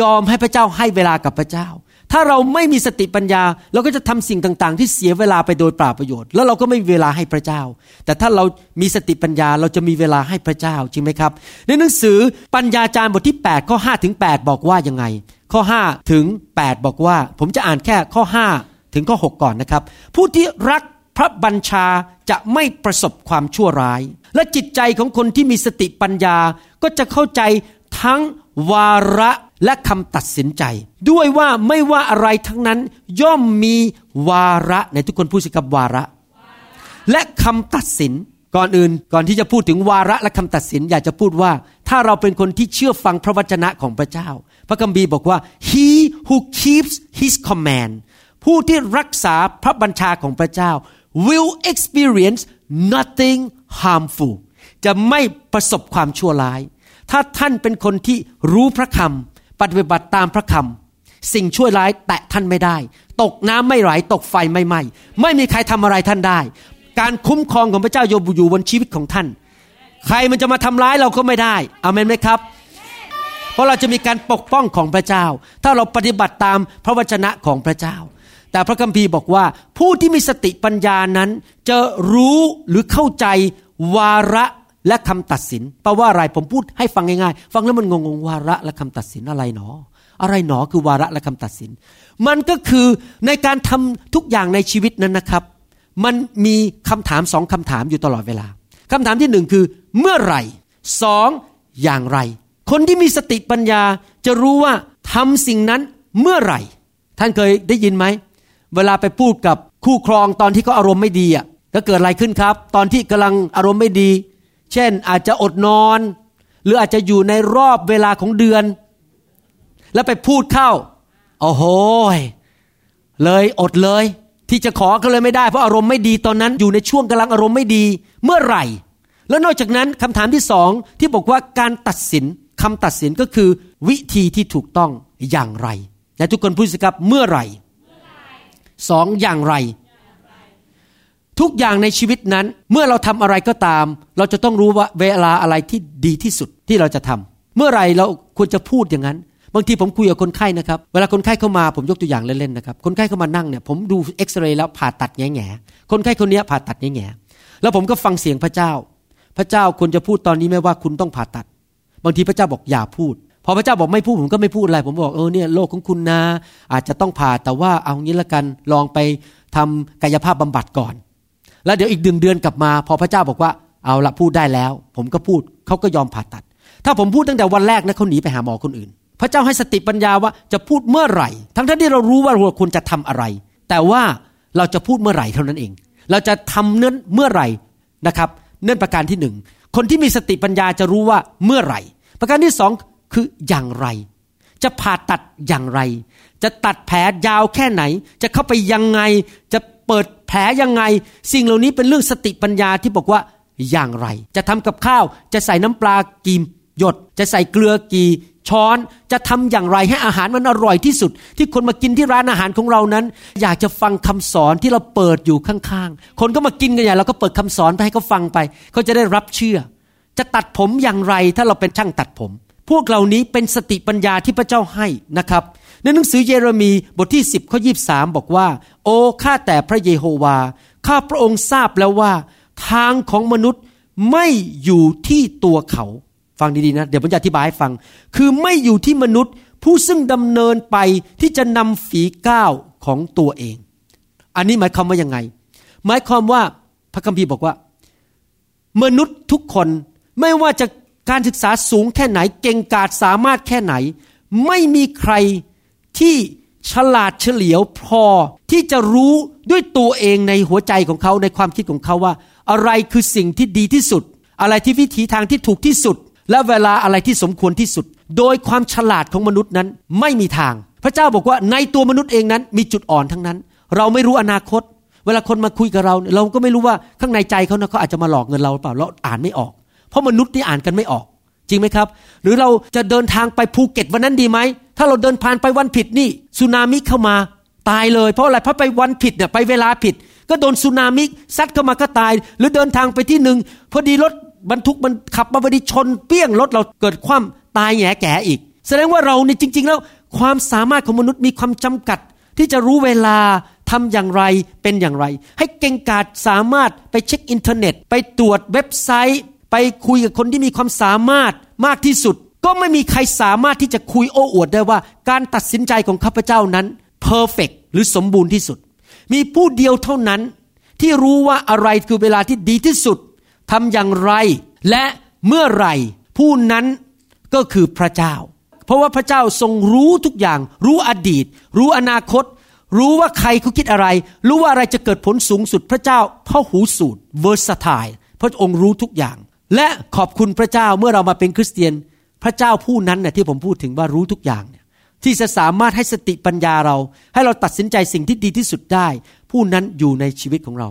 ยอมให้พระเจ้าให้เวลากับพระเจ้าถ้าเราไม่มีสติปัญญาเราก็จะทำสิ่งต่างๆที่เสียเวลาไปโดยเปล่าประโยชน์แล้วเราก็ไม่มีเวลาให้พระเจ้าแต่ถ้าเรามีสติปัญญาเราจะมีเวลาให้พระเจ้าจริงไหมครับในหนังสือปัญญาจารย์บทที่แปดข้อห้าถึงแปดบอกว่ายังไงข้อห้าถึงแปดบอกว่าผมจะอ่านแค่ข้อห้าถึงข้อหกก่อนนะครับผู้ที่รักพระบัญชาจะไม่ประสบความชั่วร้ายและจิตใจของคนที่มีสติปัญญาก็จะเข้าใจทั้งวาระและคำตัดสินใจด้วยว่าไม่ว่าอะไรทั้งนั้นย่อมมีวาระในทุกคนพูดสิครับวาระ wow. และคำตัดสินก่อนอื่นก่อนที่จะพูดถึงวาระและคำตัดสินอยากจะพูดว่าถ้าเราเป็นคนที่เชื่อฟังพระวจนะของพระเจ้าพระคัมภีร์บอกว่า he who keeps his command ผู้ที่รักษาพระบัญชาของพระเจ้า will experience nothing harmful จะไม่ประสบความชั่วร้ายถ้าท่านเป็นคนที่รู้พระคำปฏิบัติตามพระคำสิ่งชั่วร้ายแตะท่านไม่ได้ตกน้ำไม่ไหลตกไฟไม่ไหม้ไม่มีใครทำอะไรท่านได้การคุ้มครองของพระเจ้าอยู่บนชีวิตของท่านใครมันจะมาทำร้ายเราก็ไม่ได้อาเมนไหมครับเพราะเราจะมีการปกป้องของพระเจ้าถ้าเราปฏิบัติตามพระวจนะของพระเจ้าแต่พระคัมภีร์บอกว่าผู้ที่มีสติปัญญานั้นจะรู้หรือเข้าใจวาระและคำตัดสินแปลว่าอะไรผมพูดให้ฟังง่ายๆฟังแล้วมันงงๆวาระและคำตัดสินอะไรหนออะไรหนอคือวาระและคำตัดสินมันก็คือในการทำทุกอย่างในชีวิตนั้นนะครับ มันมีคำถามสองคำถามอยู่ตลอดเวลาคำถามที่หนึ่งคือเมื่อไหร่สองอย่างไรคนที่มีสติปัญญาจะรู้ว่าทำสิ่งนั้นเมื่อไหร่ท่านเคยได้ยินไหมเวลาไปพูดกับคู่ครองตอนที่เขาอารมณ์ไม่ดีอ่ะก็เกิดอะไรขึ้นครับตอนที่กำลังอารมณ์ไม่ดีเช่นอาจจะอดนอนหรืออาจจะอยู่ในรอบเวลาของเดือนแล้วไปพูดเข้าโอ้โหเลยอดเลยที่จะขอก็เลยไม่ได้เพราะอารมณ์ไม่ดีตอนนั้นอยู่ในช่วงกำลังอารมณ์ไม่ดีเมื่อไหร่แล้วนอกจากนั้นคำถามที่สองที่บอกว่าการตัดสินคำตัดสินก็คือวิธีที่ถูกต้องอย่างไรนะทุกคนพูดสิครับเมื่อไหร่สองอย่างไรทุกอย่างในชีวิตนั้นเมื่อเราทำอะไรก็ตามเราจะต้องรู้ว่าเวลาอะไรที่ดีที่สุดที่เราจะทำเมื่อไหร่เราควรจะพูดอย่างนั้นบางทีผมคุยกับคนไข้นะครับเวลาคนไข้เข้ามาผมยกตัวอย่างเล่นๆนะครับคนไข้เข้ามานั่งเนี่ยผมดูเอ็กซเรย์แล้วผ่าตัดแง่ๆคนไข้คนนี้ผ่าตัดแง่ๆแล้วผมก็ฟังเสียงพระเจ้าพระเจ้าควรจะพูดตอนนี้ไหมว่าคุณต้องผ่าตัดบางทีพระเจ้าบอกอย่าพูดพอพระเจ้าบอกไม่พูดผมก็ไม่พูดอะไรผมบอกเออเนี่ยโรคของคุณนะอาจจะต้องผ่าแต่ว่าเอางี้ละกันลองไปทำกายภาพบำบัดก่อนแล้วเดี๋ยวอีกหนึ่งเดือนกลับมาพอพระเจ้าบอกว่าเอาละพูดได้แล้วผมก็พูดเขาก็ยอมผ่าตัดถ้าผมพูดตั้งแต่วันแรกนะเขาหนีไปหาหมอคนอื่นพระเจ้าให้สติปัญญาว่าจะพูดเมื่อไหร่ทั้งที่เรารู้ว่าเราควรจะทำอะไรแต่ว่าเราจะพูดเมื่อไหร่เท่านั้นเองเราจะทำนั้นเมื่อไหร่นะครับนั่นประการที่หนึ่งคนที่มีสติปัญญาจะรู้ว่าเมื่อไหร่ประการที่สองคืออย่างไรจะผ่าตัดอย่างไรจะตัดแผลยาวแค่ไหนจะเข้าไปยังไงจะเปิดแผลยังไงสิ่งเหล่านี้เป็นเรื่องสติปัญญาที่บอกว่าอย่างไรจะทำกับข้าวจะใส่น้ำปลากี่หยดจะใส่เกลือกี่ช้อนจะทำอย่างไรให้อาหารมันอร่อยที่สุดที่คนมากินที่ร้านอาหารของเรานั้นอยากจะฟังคำสอนที่เราเปิดอยู่ข้างๆคนก็มากินกันใหญ่เราก็เปิดคำสอนไปให้เขาฟังไปเขาจะได้รับเชื่อจะตัดผมอย่างไรถ้าเราเป็นช่างตัดผมพวกเหล่านี้เป็นสติปัญญาที่พระเจ้าให้นะครับในหนังสือเยเรมีบทที่สิบข้อยี่สิบสามบอกว่าโอ้ข้าแต่พระเยโฮวาข้าพระองค์ทราบแล้วว่าทางของมนุษย์ไม่อยู่ที่ตัวเขาฟังดีๆนะเดี๋ยวผมจะอธิบายให้ฟังคือไม่อยู่ที่มนุษย์ผู้ซึ่งดำเนินไปที่จะนำฝีก้าวของตัวเองอันนี้หมายความว่ายังไงหมายความว่าพระคัมภีร์บอกว่ามนุษย์ทุกคนไม่ว่าจะการศึกษาสูงแค่ไหนเก่งกาจสามารถแค่ไหนไม่มีใครที่ฉลาดเฉลียวพอที่จะรู้ด้วยตัวเองในหัวใจของเขาในความคิดของเขาว่าอะไรคือสิ่งที่ดีที่สุดอะไรที่วิถีทางที่ถูกที่สุดและเวลาอะไรที่สมควรที่สุดโดยความฉลาดของมนุษย์นั้นไม่มีทางพระเจ้าบอกว่าในตัวมนุษย์เองนั้นมีจุดอ่อนทั้งนั้นเราไม่รู้อนาคตเวลาคนมาคุยกับเราเราก็ไม่รู้ว่าข้างในใจเขานะเขาอาจจะมาหลอกเงินเราหรือเปล่าเราอ่านไม่ออกเพราะมนุษย์นี่อ่านกันไม่ออกจริงไหมครับหรือเราจะเดินทางไปภูเก็ตวันนั้นดีไหมถ้าเราเดินผ่านไปวันผิดนี่สึนามิเข้ามาตายเลยเพราะอะไรเพราะไปวันผิดเนี่ยไปเวลาผิดก็โดนสึนามิซัดเข้ามาก็ตายหรือเดินทางไปที่หนึ่งพอดีรถบรรทุกมันขับมาพอดีชนเปี้ยงรถเราเกิดความตายแง่แก่อีกแสดงว่าเราเนี่ยจริงๆแล้วความสามารถของมนุษย์มีความจำกัดที่จะรู้เวลาทำอย่างไรเป็นอย่างไรให้เก่งกาจสามารถไปเช็คอินเทอร์เน็ตไปตรวจเว็บไซต์ไปคุยกับคนที่มีความสามารถมากที่สุดก็ไม่มีใครสามารถที่จะคุยโอ้อวดได้ว่าการตัดสินใจของข้าพเจ้านั้นเพอร์เฟกต์หรือสมบูรณ์ที่สุดมีผู้เดียวเท่านั้นที่รู้ว่าอะไรคือเวลาที่ดีที่สุดทำอย่างไรและเมื่อไหร่ผู้นั้นก็คือพระเจ้าเพราะว่าพระเจ้าทรงรู้ทุกอย่างรู้อดีตรู้อนาคตรู้ว่าใครเขาคิดอะไรรู้ว่าอะไรจะเกิดผลสูงสุดพระเจ้าพหูสูตร versatile พระองค์รู้ทุกอย่างและขอบคุณพระเจ้าเมื่อเรามาเป็นคริสเตียนพระเจ้าผู้นั้นน่ะที่ผมพูดถึงว่ารู้ทุกอย่างเนี่ยที่จะสามารถให้สติปัญญาเราให้เราตัดสินใจสิ่งที่ดีที่สุดได้ผู้นั้นอยู่ในชีวิตของเรา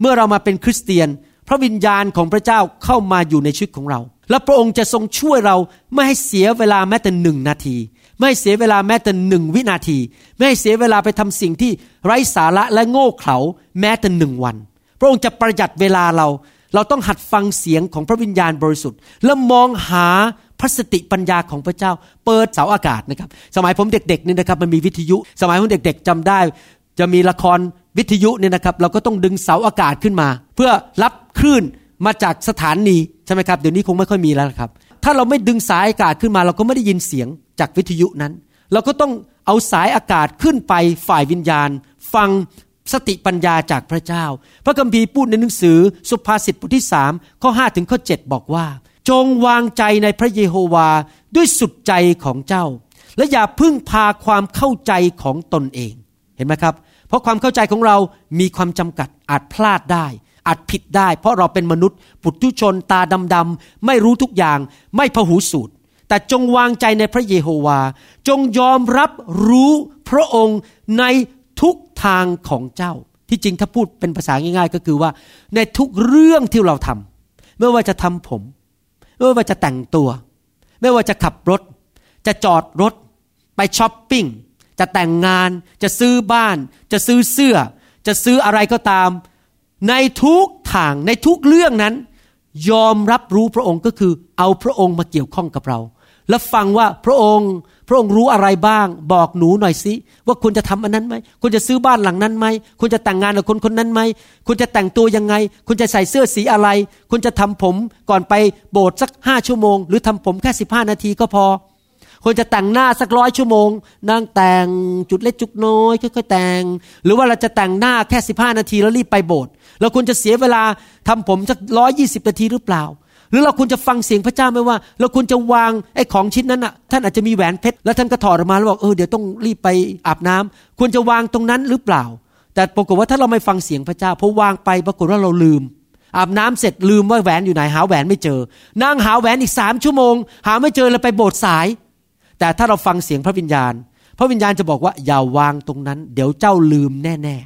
เมื่อเรามาเป็นคริสเตียนพระวิญญาณของพระเจ้าเข้ามาอยู่ในชีวิตของเราและพระองค์จะทรงช่วยเราไม่ให้เสียเวลาแม้แต่หนึ่งนาทีไม่เสียเวลาแม้แต่หนึ่งวินาทีไม่เสียเวลาไปทำสิ่งที่ไร้สาระและโง่เขลาแม้แต่หนึ่งวันพระองค์จะประหยัดเวลาเราเราต้องหัดฟังเสียงของพระวิญญาณบริสุทธิ์และมองหาพระสติปัญญาของพระเจ้าเปิดเสาอากาศนะครับสมัยผมเด็กๆนี่นะครับมันมีวิทยุสมัยผมเด็กๆจำได้จะมีละครวิทยุเนี่ยนะครับเราก็ต้องดึงเสาอากาศขึ้นมาเพื่อรับคลื่นมาจากสถานีใช่ไหมครับเดี๋ยวนี้คงไม่ค่อยมีแล้วครับถ้าเราไม่ดึงสายอากาศขึ้นมาเราก็ไม่ได้ยินเสียงจากวิทยุนั้นเราก็ต้องเอาสายอากาศขึ้นไปฝ่ายวิญญาณฟัง สติปัญญาจากพระเจ้าพระคัมภีร์พูดในหนังสือสุภาษิตบทที่สามข้อห้าถึงข้อเจ็ดบอกว่าจงวางใจในพระเยโฮวาด้วยสุดใจของเจ้าและอย่าพึ่งพาความเข้าใจของตนเองเห็นไหมครับเพราะความเข้าใจของเรามีความจำกัดอาจพลาดได้อาจผิดได้เพราะเราเป็นมนุษย์ปุถุชนตาดำๆไม่รู้ทุกอย่างไม่พหูสูตรแต่จงวางใจในพระเยโฮวาจงยอมรับรู้พระองค์ในทุกทางของเจ้าที่จริงถ้าพูดเป็นภาษาง่ายๆก็คือว่าในทุกเรื่องที่เราทำไม่ว่าจะทำผมไม่ว่าจะแต่งตัวไม่ว่าจะขับรถจะจอดรถไปช้อปปิ้งจะแต่งงานจะซื้อบ้านจะซื้อเสื้อจะซื้ออะไรก็ตามในทุกทางในทุกเรื่องนั้นยอมรับรู้พระองค์ก็คือเอาพระองค์มาเกี่ยวข้องกับเราและฟังว่าพระองค์พระองค์รู้อะไรบ้างบอกหนูหน่อยสิว่าควรจะทำอันนั้นไหมควรจะซื้อบ้านหลังนั้นไหมควรจะแต่งงานกับคนคนนั้นไหมควรจะแต่งตัวยังไงควรจะใส่เสื้อสีอะไรควรจะทำผมก่อนไปโบสถ์สักห้าชั่วโมงหรือทำผมแค่สิบห้านาทีก็พอควรจะแต่งหน้าสักร้อยชั่วโมงนั่งแต่งจุดเล็กจุดน้อยค่อยๆแต่งหรือว่าเราจะแต่งหน้าแค่สิบห้านาทีแล้วรีบไปโบสถ์เราควรจะเสียเวลาทำผมสักร้อยยี่สิบนาทีหรือเปล่าหรือเราควรจะฟังเสียงพระเจ้าไหมว่าเราควรจะวางไอ้ของชิ้นนั้นอ่ะท่านอาจจะมีแหวนเพชรแล้วท่านก็ถอดออกมาแล้วบอกเออเดี๋ยวต้องรีบไปอาบน้ำควรจะวางตรงนั้นหรือเปล่าแต่ปรากฏว่าถ้าเราไม่ฟังเสียงพระเจ้าพอวางไปปรากฏว่าเราลืมอาบน้ำเสร็จลืมว่าแหวนอยู่ไหนหาแหวนไม่เจอนั่งหาแหวนอีกสามชั่วโมงหาไม่เจอเลยไปโบสถ์สายแต่ถ้าเราฟังเสียงพระวิญญาณพระวิญญาณจะบอกว่าอย่าวางตรงนั้นเดี๋ยวเจ้าลืมแน่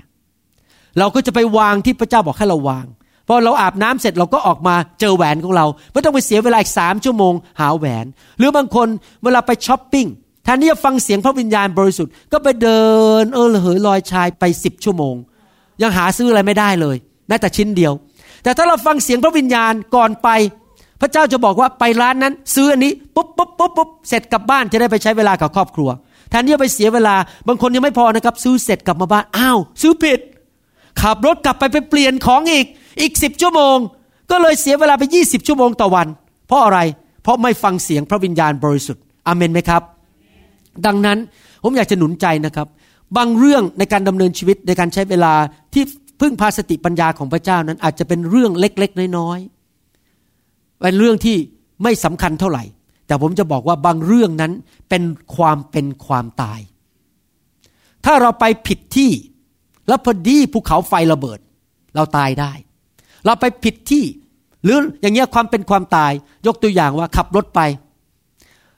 ๆเราก็จะไปวางที่พระเจ้าบอกให้เราวางพอเราอาบน้ำเสร็จเราก็ออกมาเจอแหวนของเราไม่ต้องไปเสียเวลาอีกสามชั่วโมงหาแหวนหรือบางคนเวลาไปช้อปปิ้งแทนที่จะฟังเสียงพระวิญญาณบริสุทธิ์ก็ไปเดินเออเหยลอยชายไปสิบชั่วโมงยังหาซื้ออะไรไม่ได้เลยแม้แต่ชิ้นเดียวแต่ถ้าเราฟังเสียงพระวิญญาณก่อนไปพระเจ้าจะบอกว่าไปร้านนั้นซื้ออันนี้ปุ๊บปุ๊บปุ๊บปุ๊บเสร็จกลับบ้านจะได้ไปใช้เวลากับครอบครัวแทนที่จะไปเสียเวลาบางคนยังไม่พอนะครับซื้อเสร็จกลับมาบ้านอ้าวซื้อผิดขับรถกลับไปไปเปลี่ยนของอีกอีกสิบชั่วโมงก็เลยเสียเวลาไปยี่สิบชั่วโมงต่อวันเพราะอะไรเพราะไม่ฟังเสียงพระวิญญาณบริสุทธิ์อาเมนไหมครับดังนั้นผมอยากจะหนุนใจนะครับบางเรื่องในการดำเนินชีวิตในการใช้เวลาที่พึ่งพาสติปัญญาของพระเจ้านั้นอาจจะเป็นเรื่องเล็กๆน้อยๆเป็นเรื่องที่ไม่สำคัญเท่าไหร่แต่ผมจะบอกว่าบางเรื่องนั้นเป็นความเป็นความตายถ้าเราไปผิดที่แล้วพอดีภูเขาไฟระเบิดเราตายได้เราไปผิดที่หรืออย่างเงี้ยความเป็นความตายยกตัวอย่างว่าขับรถไป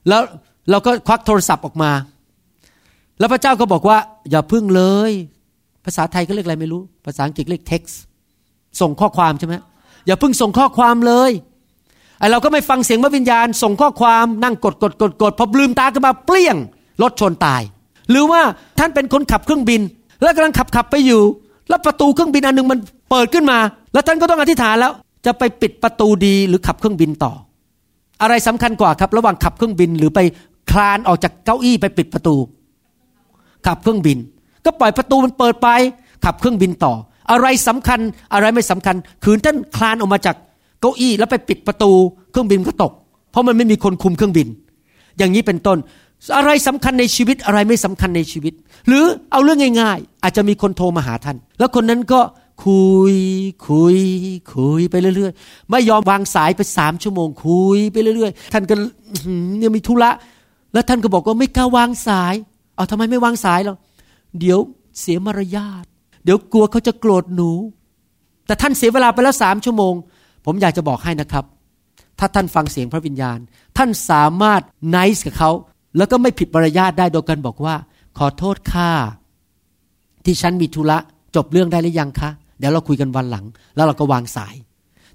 แล้วเราก็ควักโทรศัพท์ออกมาแล้วพระเจ้าก็บอกว่าอย่าพึ่งเลยภาษาไทยก็เรียกอะไรไม่รู้ภาษาอังกฤษเรียก text ส่งข้อความใช่ไหมอย่าพึ่งส่งข้อความเลยไอเราก็ไม่ฟังเสียงพระวิญญาณส่งข้อความนั่งกดกดกดกดพอลืมตาขึ้นมาเปลี่ยงรถชนตายหรือว่าท่านเป็นคนขับเครื่องบินแล้วกำลังขับขับไปอยู่แล้วประตูเครื่องบินอันนึงมันเปิดขึ้นมาแล้วท่านก็ต้องอธิษฐานแล้วจะไปปิดประตูดีหรือขับเครื่องบินต่ออะไรสำคัญกว่าครับระหว่างขับเครื่องบินหรือไปคลานออกจากเก้าอี้ไปปิดประตูขับเครื่องบินก็ปล่อยประตูมันเปิดไปขับเครื่องบินต่ออะไรสำคัญอะไรไม่สำคัญคือท่านคลานออกมาจากเก้าอี้แล้วไปปิดประตูเครื่องบินก็ตกเพราะมันไม่มีคนคุมเครื่องบินอย่างนี้เป็นต้นอะไรสำคัญในชีวิตอะไรไม่สำคัญในชีวิตหรือเอาเรื่องง่ายๆอาจจะมีคนโทรมาหาท่านแล้วคนนั้นก็คุยคุยคุยไปเรื่อยๆไม่ยอมวางสายไปสามชั่วโมงคุยไปเรื่อยๆท่านก็ยังมีธุระแล้วท่านก็บอกว่าไม่กล้าวางสายเอาทำไมไม่วางสายหรอเดี๋ยวเสียมารยาทเดี๋ยวกลัวเขาจะโกรธหนูแต่ท่านเสียเวลาไปแล้วสามชั่วโมงผมอยากจะบอกให้นะครับถ้าท่านฟังเสียงพระวิญญาณท่านสามารถไนซ์กับเขาแล้วก็ไม่ผิดมารยาทได้โดยกันบอกว่าขอโทษค่ะที่ฉันมีธุระจบเรื่องได้หรือยังคะเดี๋ยวเราคุยกันวันหลังแล้วเราก็วางสาย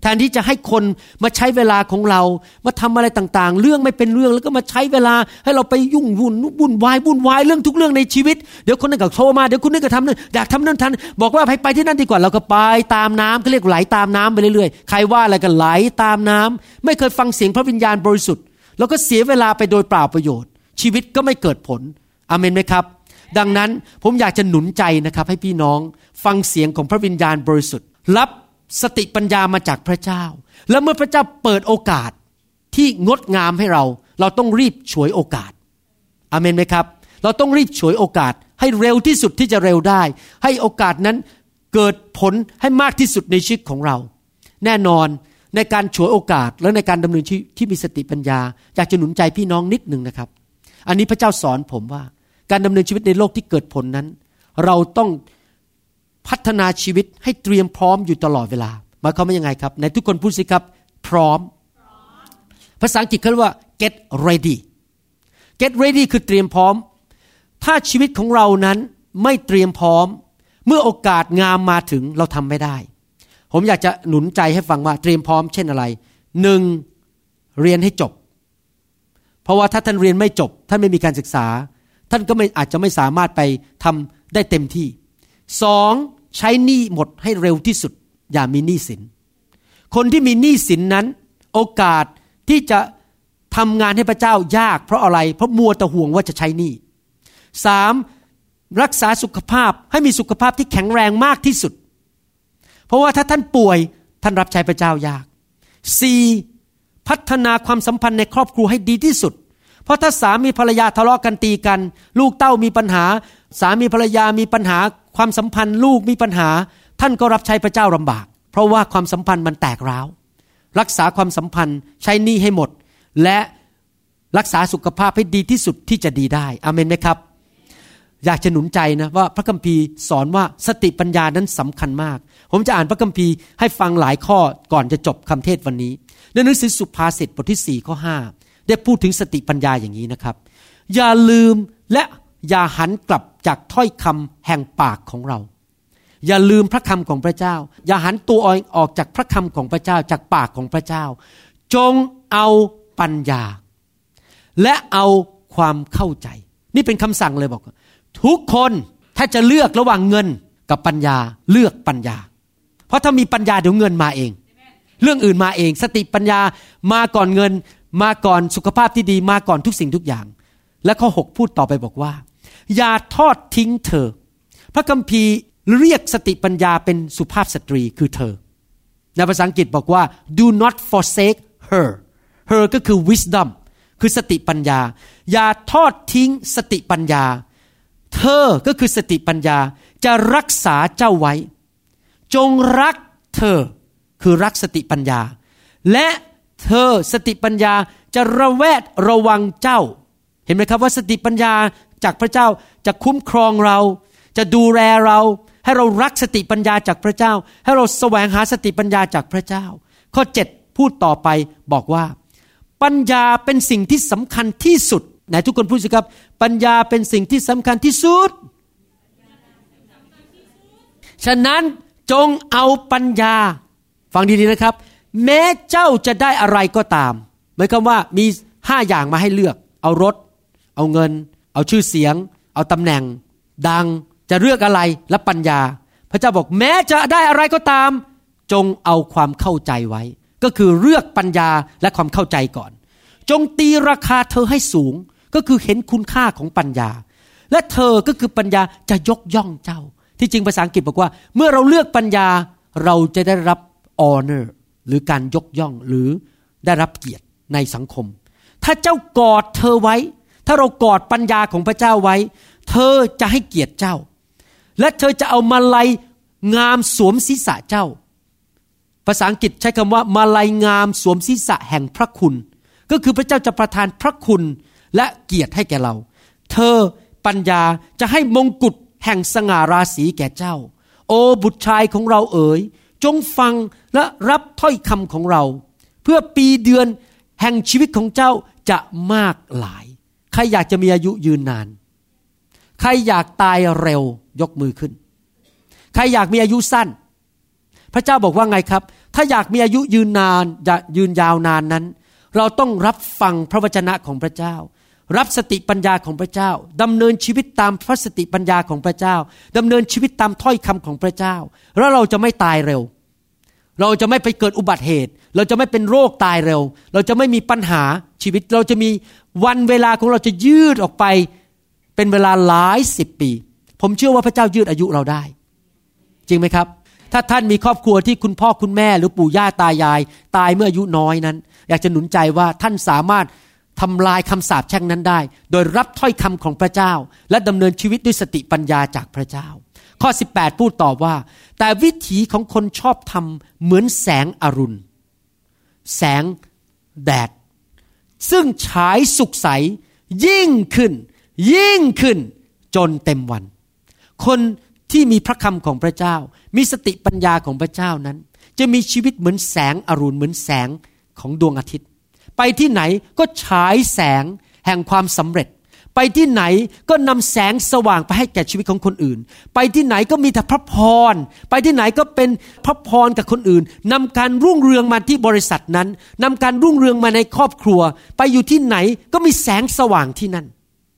แทนที่จะให้คนมาใช้เวลาของเรามาทำอะไรต่างๆเรื่องไม่เป็นเรื่องแล้วก็มาใช้เวลาให้เราไปยุ่งวุ่นวุ่นวายวุ่นวายเรื่องทุกเรื่องในชีวิตเดี๋ยวคนนั้นก็โทรมาเดี๋ยวคนนี้ก็ทำนั่นอยากทำนั่นทันบอกว่าไปที่นั่นดีกว่าเราก็ไปตามน้ำเขาเรียกไหลตามน้ำไปเรื่อยๆใครว่าอะไรก็ไหลตามน้ำไม่เคยฟังเสียงพระวิญญาณบริสุทธิ์แล้วก็เสียเวลาไปโดยเปล่าประโยชน์ชีวิตก็ไม่เกิดผลอาเมนไหมครับดังนั้นผมอยากจะหนุนใจนะครับให้พี่น้องฟังเสียงของพระวิญญาณบริสุทธิ์รับสติปัญญามาจากพระเจ้าและเมื่อพระเจ้าเปิดโอกาสที่งดงามให้เราเราต้องรีบฉวยโอกาสอาเมนไหมครับเราต้องรีบฉวยโอกาสให้เร็วที่สุดที่จะเร็วได้ให้โอกาสนั้น เกิดผลให้มากที่สุดในชีวิตของเราแน่นอนในการฉวยโอกาสและในการดำเนินชีวิตที่มีสติปัญญาอยากจะหนุนใจพี่น้องนิดนึงนะครับอันนี้พระเจ้าสอนผมว่าการดำเนินชีวิตในโลกที่เกิดผลนั้นเราต้องพัฒนาชีวิตให้เตรียมพร้อมอยู่ตลอดเวลาหมายความว่ายังไงครับในทุกคนพูดสิครับพร้อมภาษาอังกฤษเขาเรียกว่า get ready get ready คือเตรียมพร้อมถ้าชีวิตของเรานั้นไม่เตรียมพร้อมเมื่อโอกาสงามมาถึงเราทำไม่ได้ผมอยากจะหนุนใจให้ฟังว่าเตรียมพร้อมเช่นอะไรหนึ่งเรียนให้จบเพราะว่าถ้าท่านเรียนไม่จบท่านไม่มีการศึกษาท่านก็ไม่อาจจะไม่สามารถไปทำได้เต็มที่สองใช้หนี้หมดให้เร็วที่สุดอย่ามีหนี้สินคนที่มีหนี้สินนั้นโอกาสที่จะทำงานให้พระเจ้ายากเพราะอะไรเพราะมัวแต่ห่วงว่าจะใช้หนี้สามรักษาสุขภาพให้มีสุขภาพที่แข็งแรงมากที่สุดเพราะว่าถ้าท่านป่วยท่านรับใช้พระเจ้ายากสี่พัฒนาความสัมพันธ์ในครอบครัวให้ดีที่สุดเพราะถ้าสามีภรรยาทะเลาะกันตีกันลูกเต้ามีปัญหาสามีภรรยามีปัญหาความสัมพันธ์ลูกมีปัญหาท่านก็รับใช้พระเจ้าลำบากเพราะว่าความสัมพันธ์มันแตกร้าวรักษาความสัมพันธ์ใช้หนี้ให้หมดและรักษาสุขภาพให้ดีที่สุดที่จะดีได้อาเมนไหมครับอยากจะหนุนใจนะว่าพระคัมภีร์สอนว่าสติปัญญานั้นสำคัญมากผมจะอ่านพระคัมภีร์ให้ฟังหลายข้อก่อนจะจบคำเทศวันนี้ในหนังสือสุภาษิตบทที่สี่ข้อห้าได้พูดถึงสติปัญญาอย่างนี้นะครับอย่าลืมและอย่าหันกลับจากถ้อยคำแห่งปากของเราอย่าลืมพระคำของพระเจ้าอย่าหันตัวออกจากพระคำของพระเจ้าจากปากของพระเจ้าจงเอาปัญญาและเอาความเข้าใจนี่เป็นคำสั่งเลยบอกทุกคนถ้าจะเลือกระหว่างเงินกับปัญญาเลือกปัญญาเพราะถ้ามีปัญญาเดี๋ยวเงินมาเอง Amen. เรื่องอื่นมาเองสติปัญญามาก่อนเงินมาก่อนสุขภาพที่ดีมาก่อนทุกสิ่งทุกอย่างและข้อหกพูดต่อไปบอกว่าอย่าทอดทิ้งเธอพระคัมภีร์เรียกสติปัญญาเป็นสุภาพสตรีคือเธอในภาษาอังกฤษบอกว่า do not forsake her her ก็คือ wisdom คือสติปัญญาอย่าทอดทิ้งสติปัญญาเธอก็คือสติปัญญาจะรักษาเจ้าไว้จงรักเธอคือรักสติปัญญาและเธอสติปัญญาจะระแวดระวังเจ้าเห็นไหมครับว่าสติปัญญาจากพระเจ้าจะคุ้มครองเราจะดูแลเราให้เรารักสติปัญญาจากพระเจ้าให้เราแสวงหาสติปัญญาจากพระเจ้าข้อเจ็ดพูดต่อไปบอกว่าปัญญาเป็นสิ่งที่สำคัญที่สุดไหนทุกคนพูดสิครับปัญญาเป็นสิ่งที่สำคัญที่สุดฉะนั้นจงเอาปัญญาฟังดีๆนะครับแม้เจ้าจะได้อะไรก็ตามหมายความว่ามีห้าอย่างมาให้เลือกเอารถเอาเงินเอาชื่อเสียงเอาตำแหน่งดังจะเลือกอะไรและปัญญาพระเจ้าบอกแม้จะได้อะไรก็ตามจงเอาความเข้าใจไว้ก็คือเลือกปัญญาและความเข้าใจก่อนจงตีราคาเธอให้สูงก็คือเห็นคุณค่าของปัญญาและเธอก็คือปัญญาจะยกย่องเจ้าที่จริงภาษาอังกฤษบอกว่าเมื่อเราเลือกปัญญาเราจะได้รับ honor หรือการยกย่องหรือได้รับเกียรติในสังคมถ้าเจ้ากอดเธอไว้ถ้าเรากอดปัญญาของพระเจ้าไว้เธอจะให้เกียรติเจ้าและเธอจะเอามาลัยงามสวมศีรษะเจ้าภาษาอังกฤษใช้คำว่ามาลัยงามสวมศีรษะแห่งพระคุณก็คือพระเจ้าจะประทานพระคุณและเกียรติให้แก่เราเธอปัญญาจะให้มงกุฎแห่งสง่าราศีแก่เจ้าโอ้บุตรชายของเราเอ๋ยจงฟังและรับถ้อยคำของเราเพื่อปีเดือนแห่งชีวิตของเจ้าจะมากหลายใครอยากจะมีอายุยืนนานใครอยากตายเร็วยกมือขึ้นใครอยากมีอายุสั้นพระเจ้าบอกว่าไงครับถ้าอยากมีอายุยืนนานยืนยาวนานนั้นเราต้องรับฟังพระวจนะของพระเจ้ารับสติปัญญาของพระเจ้าดำเนินชีวิตตามพระสติปัญญาของพระเจ้าดำเนินชีวิตตามถ้อยคำของพระเจ้าแล้วเราจะไม่ตายเร็วเราจะไม่ไปเกิดอุบัติเหตุเราจะไม่เป็นโรคตายเร็วเราจะไม่มีปัญหาชีวิตเราจะมีวันเวลาของเราจะยืดออกไปเป็นเวลาหลายสิบปีผมเชื่อว่าพระเจ้ายืดอายุเราได้จริงไหมครับถ้าท่านมีครอบครัวที่คุณพ่อคุณแม่หรือปู่ย่าตายายตายเมื่ออายุน้อยนั้นอยากจะหนุนใจว่าท่านสามารถทำลายคำสาปแช่งนั้นได้โดยรับถ้อยคำของพระเจ้าและดำเนินชีวิตด้วยสติปัญญาจากพระเจ้า ข้อสิบแปดพูดตอบว่าแต่วิถีของคนชอบธรรมเหมือนแสงอรุณแสงแดดซึ่งฉายสุกใสยิ่งขึ้นยิ่งขึ้นจนเต็มวันคนที่มีพระคำของพระเจ้ามีสติปัญญาของพระเจ้านั้นจะมีชีวิตเหมือนแสงอรุณเหมือนแสงของดวงอาทิตย์ไปที่ไหนก็ฉายแสงแห่งความสำเร็จไปที่ไหนก็นำแสงสว่างไปให้แก่ชีวิตของคนอื่นไปที่ไหนก็มีแต่พระพรไปที่ไหนก็เป็นพระพรกับคนอื่นนำการรุ่งเรืองมาที่บริษัทนั้นนำการรุ่งเรืองมาในครอบครัวไปอยู่ที่ไหนก็มีแสงสว่างที่นั่น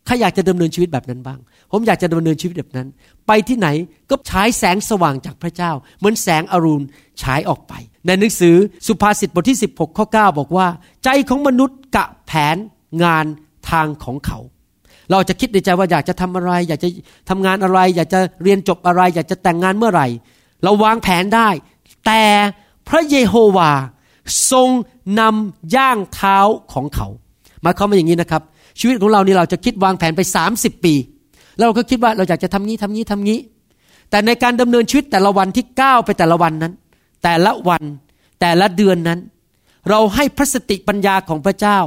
ใครอยากจะดำเนินชีวิตแบบนั้นบ้างผมอยากจะดำเนินชีวิตแบบนั้นไปที่ไหนก็ฉายแสงสว่างจากพระเจ้าเหมือนแสงอรุณฉายออกไปในหนังสือสุภาษิตบทที่สิบหกข้อเก้าบอกว่าใจของมนุษย์กะแผนงานทางของเขาเราจะคิดในใจว่าอยากจะทำอะไรอยากจะทำงานอะไรอยากจะเรียนจบอะไรอยากจะแต่งงานเมื่อไหร่เราวางแผนได้แต่พระเยโฮวาทรงนำย่างเท้าของเขาหมายความว่าอย่างนี้นะครับชีวิตของเรานี่เราจะคิดวางแผนไปสามสิบปีแล้วเราก็คิดว่าเราอยากจะทำงี้ทำงี้ทำงี้แต่ในการดำเนินชีวิตแต่ละวันที่ก้าวไปแต่ละวันนั้นแต่ละวันแต่ละเดือนนั้นเราให้พระสติปัญญาของพระเจ้า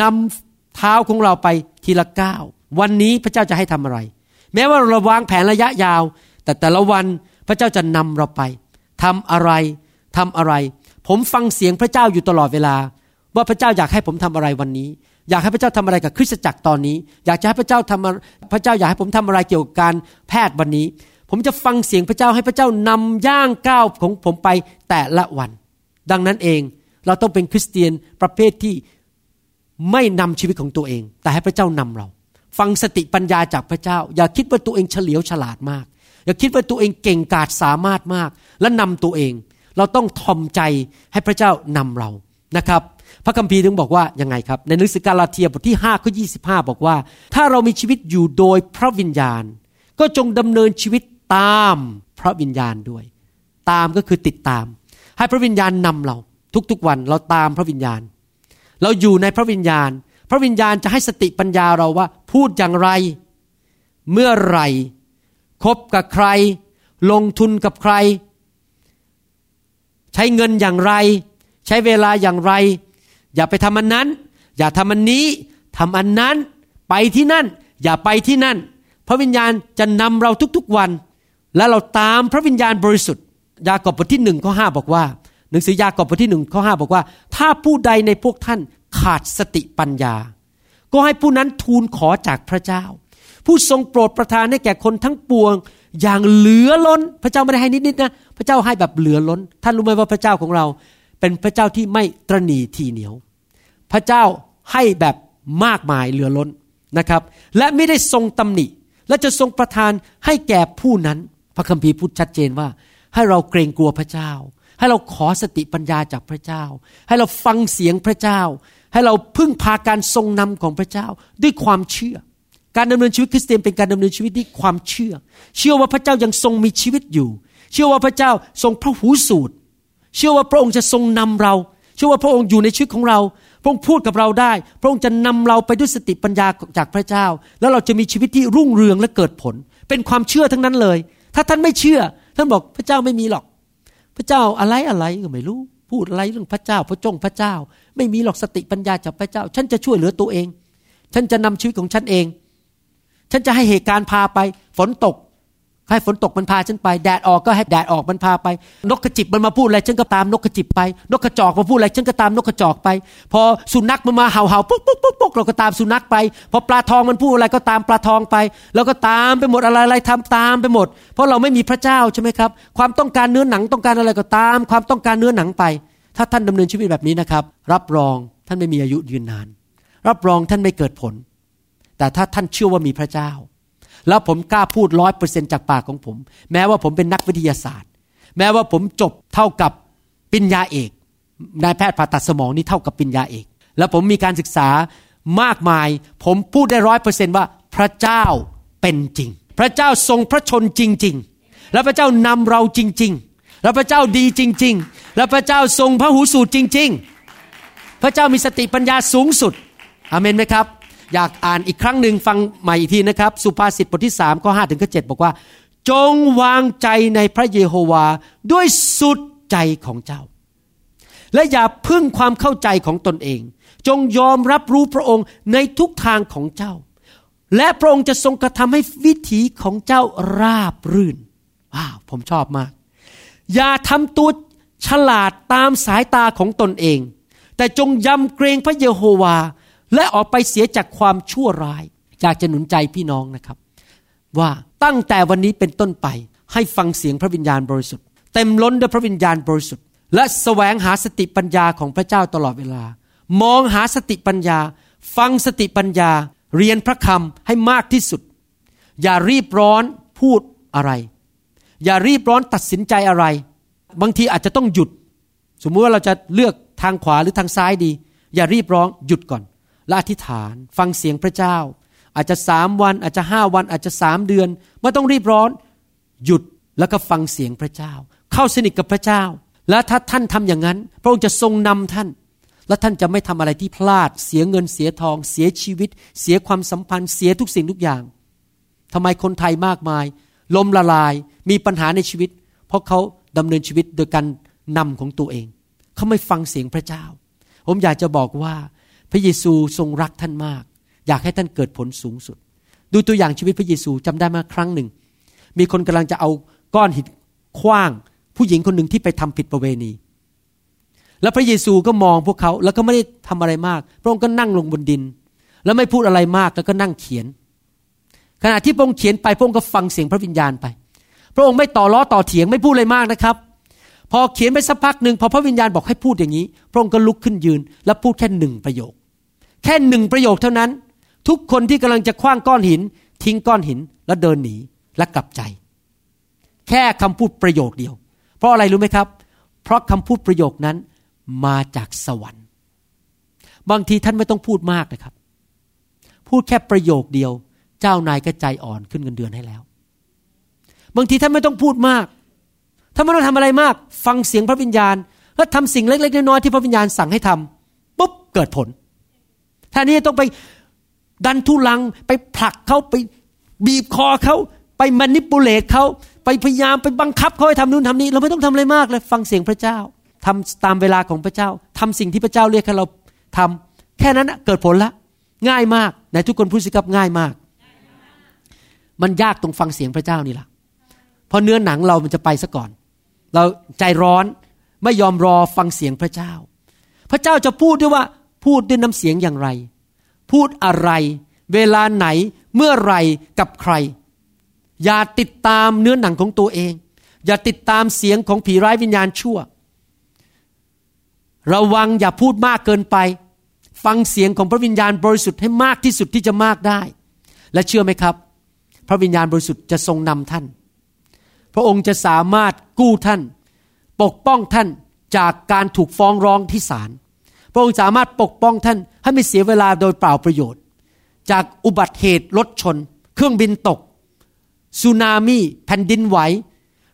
นำเท้าของเราไปทีละก้าววันนี้พระเจ้าจะให้ทำอะไรแม้ว่าเราวางแผนระยะยาวแต่แต่ละวันพระเจ้าจะนำเราไปทำอะไรทำอะไรผมฟังเสียงพระเจ้าอยู่ตลอดเวลาว่าพระเจ้าอยากให้ผมทำอะไรวันนี้อยากให้พระเจ้าทำอะไรกับคริสตจักรตอนนี้อยากจะให้พระเจ้าทำพระเจ้าอยากให้ผมทำอะไรเกี่ยวกับการแพทย์วันนี้ผมจะฟังเสียงพระเจ้าให้พระเจ้านำย่างก้าวของผมไปแต่ละวันดังนั้นเองเราต้องเป็นคริสเตียนประเภทที่ไม่นำชีวิตของตัวเองแต่ให้พระเจ้านำเราฟังสติปัญญาจากพระเจ้าอย่าคิดว่าตัวเองเฉลียวฉลาดมากอย่าคิดว่าตัวเองเก่งกาจสามารถมากและนำตัวเองเราต้องทอมใจให้พระเจ้านำเรานะครับพระคัมภีร์ถึงบอกว่ายังไงครับในหนังสือกาลาเทียบทที่ห้าข้อยี่สิบห้าบอกว่าถ้าเรามีชีวิตอยู่โดยพระวิญญาณก็จงดำเนินชีวิตตามพระวิญญาณด้วยตามก็คือติดตามให้พระวิญญาณนำเราทุกๆวันเราตามพระวิญญาณเราอยู่ในพระวิญญาณพระวิญญาณจะให้สติปัญญาเราว่าพูดอย่างไรเมื่อไหร่คบกับใครลงทุนกับใครใช้เงินอย่างไรใช้เวลาอย่างไรอย่าไปทำอันนั้นอย่าทำอันนี้ทำอันนั้นไปที่นั่นอย่าไปที่นั่นพระวิญญาณจะนำเราทุกๆวันและเราตามพระวิญญาณบริสุทธิ์ยากอบบทที่หนึ่งข้อห้าบอกว่าหนังสือยากอบบทที่หนึ่งข้อห้าบอกว่าถ้าผู้ใดในพวกท่านขาดสติปัญญาก็ให้ผู้นั้นทูลขอจากพระเจ้าผู้ทรงโปรดประทานให้แก่คนทั้งปวงอย่างเหลือล้นพระเจ้าไม่ได้ให้นิดๆนะพระเจ้าให้แบบเหลือล้นท่านรู้ไหมว่าพระเจ้าของเราเป็นพระเจ้าที่ไม่ตระหนี่ทีเหนียวพระเจ้าให้แบบมากมายเหลือล้นนะครับและไม่ได้ทรงตำหนิและจะทรงประทานให้แก่ผู้นั้นพระคัมภีร์พูดชัดเจนว่าให้เราเกรงกลัวพระเจ้าให้เราขอสติปัญญาจากพระเจ้าให้เราฟังเสียงพระเจ้าให้เราพึ่งพาการทรงนำของพระเจ้าด้วยความเชื่อการดำเนินชีวิตคริสเตียนเป็นการดำเนินชีวิตด้วยความเชื่อเชื่อว่าพระเจ้ายังทรงมีชีวิตอยู่เชื่อว่าพระเจ้าทรงพระหูสูตรเชื่อว่าพระองค์จะทรงนำเราเชื่อว่าพระองค์อยู่ในชีวิตของเราพระองค์พูดกับเราได้พระองค์จะนำเราไปด้วยสติปัญญาจากพระเจ้าแล้วเราจะมีชีวิตที่รุ่งเรืองและเกิดผลเป็นความเชื่อทั้งนั้นเลยถ้าท่านไม่เชื่อท่านบอกพระเจ้าไม่มีหรอกพระเจ้าอะไรอะไรก็ไม่รู้พูดอะไรเรื่องพระเจ้าพระจงพระเจ้าไม่มีหรอกสติปัญญาจากพระเจ้าฉันจะช่วยเหลือตัวเองฉันจะนำชีวิตของฉันเองฉันจะให้เหตุการณ์พาไปฝนตกให้ฝนตกมันพาฉันไปแดดออกก็ให้แดดออกมันพาไปนกกระจิบมันมาพูดอะไรฉันก็ตามนกกระจิบไปนกกระจอกมาพูดอะไรฉันก็ตามนกกระจอกไปพอสุนัขมันมาเห่าๆปุ๊กๆๆๆเราก็ตามสุนัขไปพอปลาทองมันพูดอะไรก็ตามปลาทองไปแล้วก็ตามไปหมดอะไรๆทำตามไปหมดเพราะเราไม่มีพระเจ้าใช่ไหมครับความต้องการเนื้อหนังต้องการอะไรก็ตามความต้องการเนื้อหนังไปถ้าท่านดำเนินชีวิตแบบนี้นะครับรับรองท่านไม่มีอายุยืนนานรับรองท่านไม่เกิดผลแต่ถ้าท่านเชื่อว่ามีพระเจ้าแล้วผมกล้าพูด ร้อยเปอร์เซ็นต์ จากปากของผมแม้ว่าผมเป็นนักวิทยาศาสตร์แม้ว่าผมจบเท่ากับปริญญาเอกนายแพทย์ผ่าตัดสมองนี่เท่ากับปริญญาเอกแล้วผมมีการศึกษามากมายผมพูดได้ ร้อยเปอร์เซ็นต์ ว่าพระเจ้าเป็นจริงพระเจ้าทรงพระชนจริงๆและพระเจ้านำเราจริงๆและพระเจ้าดีจริงๆและพระเจ้าทรงพระหูสูตรจริงๆพระเจ้ามีสติปัญญาสูงสุดอาเมนไหมครับอยากอ่านอีกครั้งหนึ่งฟังใหม่อีกทีนะครับสุภาษิตบทที่สามข้อห้าถึงข้อเจ็ดบอกว่า จงวางใจในพระเยโฮวาด้วยสุดใจของเจ้าและอย่าพึ่งความเข้าใจของตนเองจงยอมรับรู้พระองค์ในทุกทางของเจ้าและพระองค์จะทรงกระทำให้วิถีของเจ้าราบรื่นว้าวผมชอบมากอย่าทำตัวฉลาดตามสายตาของตนเองแต่จงยำเกรงพระเยโฮวาและออกไปเสียจากความชั่วร้ายอยากจะหนุนใจพี่น้องนะครับว่าตั้งแต่วันนี้เป็นต้นไปให้ฟังเสียงพระวิญญาณบริสุทธิ์เต็มล้นด้วยพระวิญญาณบริสุทธิ์และแสวงหาสติปัญญาของพระเจ้าตลอดเวลามองหาสติปัญญาฟังสติปัญญาเรียนพระคำให้มากที่สุดอย่ารีบร้อนพูดอะไรอย่ารีบร้อนตัดสินใจอะไรบางทีอาจจะต้องหยุดสมมุติว่าเราจะเลือกทางขวาหรือทางซ้ายดีอย่ารีบร้อนหยุดก่อนและอธิษฐานฟังเสียงพระเจ้าอาจจะสามวันอาจจะห้าวันอาจจะสามเดือนไม่ต้องรีบร้อนหยุดแล้วก็ฟังเสียงพระเจ้าเข้าสนิทกับพระเจ้าและถ้าท่านทำอย่างนั้นพระองค์จะทรงนำท่านและท่านจะไม่ทำอะไรที่พลาดเสียเงินเสียทองเสียชีวิตเสียความสัมพันธ์เสียทุกสิ่งทุกอย่างทำไมคนไทยมากมายล้มละลายมีปัญหาในชีวิตเพราะเขาดำเนินชีวิตโดยการนำของตัวเองเขาไม่ฟังเสียงพระเจ้าผมอยากจะบอกว่าพระเยซูทรงรักท่านมากอยากให้ท่านเกิดผลสูงสุดดูตัวอย่างชีวิตพระเยซูจำได้มาครั้งหนึ่งมีคนกำลังจะเอาก้อนหินขว้างผู้หญิงคนหนึ่งที่ไปทำผิดประเวณีแล้วพระเยซูก็มองพวกเขาแล้วก็ไม่ได้ทำอะไรมากพระองค์ก็นั่งลงบนดินแล้วไม่พูดอะไรมากแล้วก็นั่งเขียนขณะที่พระองค์เขียนไปพระองค์ก็ฟังเสียงพระวิญญาณไปพระองค์ไม่ต่อล้อต่อเถียงไม่พูดอะไรมากนะครับพอเขียนไปสักพักนึงพอพระวิญญาณบอกให้พูดอย่างนี้พระองค์ก็ลุกขึ้นยืนแล้วพูดแค่หนึ่งประโยคแค่หนึ่งประโยคเท่านั้นทุกคนที่กำลังจะขว้างก้อนหินทิ้งก้อนหินแล้วเดินหนีและกลับใจแค่คำพูดประโยคเดียวเพราะอะไรรู้ไหมครับเพราะคำพูดประโยคนั้นมาจากสวรรค์บางทีท่านไม่ต้องพูดมากนะครับพูดแค่ประโยคเดียวเจ้านายก็ใจอ่อนขึ้นเงินเดือนให้แล้วบางทีท่านไม่ต้องพูดมากท่านไม่ต้องทำอะไรมากฟังเสียงพระวิญญาณและทำสิ่งเล็กๆน้อยๆที่พระวิญญาณสั่งให้ทำปุ๊บเกิดผลแทนที่จะต้องไปดันทุลังไปผลักเขาไปบีบคอเขาไปแมนิปูเลตเขาไปพยายามไปบังคับเขาให้ทำนู่นทำนี่เราไม่ต้องทำอะไรมากเลยฟังเสียงพระเจ้าทำตามเวลาของพระเจ้าทำสิ่งที่พระเจ้าเรียกให้เราทำแค่นั้นเกิดผลละง่ายมากไหนทุกคนพูดสิครับง่ายมากมันยากตรงฟังเสียงพระเจ้านี่แหละเพราะเนื้อหนังเรามันจะไปซะก่อนเราใจร้อนไม่ยอมรอฟังเสียงพระเจ้าพระเจ้าจะพูดด้วยว่าพูดด้วยน้ำเสียงอย่างไรพูดอะไรเวลาไหนเมื่อไรกับใครอย่าติดตามเนื้อหนังของตัวเองอย่าติดตามเสียงของผีร้ายวิญญาณชั่วระวังอย่าพูดมากเกินไปฟังเสียงของพระวิญญาณบริสุทธิ์ให้มากที่สุดที่จะมากได้และเชื่อไหมครับพระวิญญาณบริสุทธิ์จะทรงนำท่านพระองค์จะสามารถกู้ท่านปกป้องท่านจากการถูกฟ้องร้องที่ศาลพระองค์สามารถปกป้องท่านให้ไม่เสียเวลาโดยเปล่าประโยชน์จากอุบัติเหตุรถชนเครื่องบินตกสึนามิแผ่นดินไหว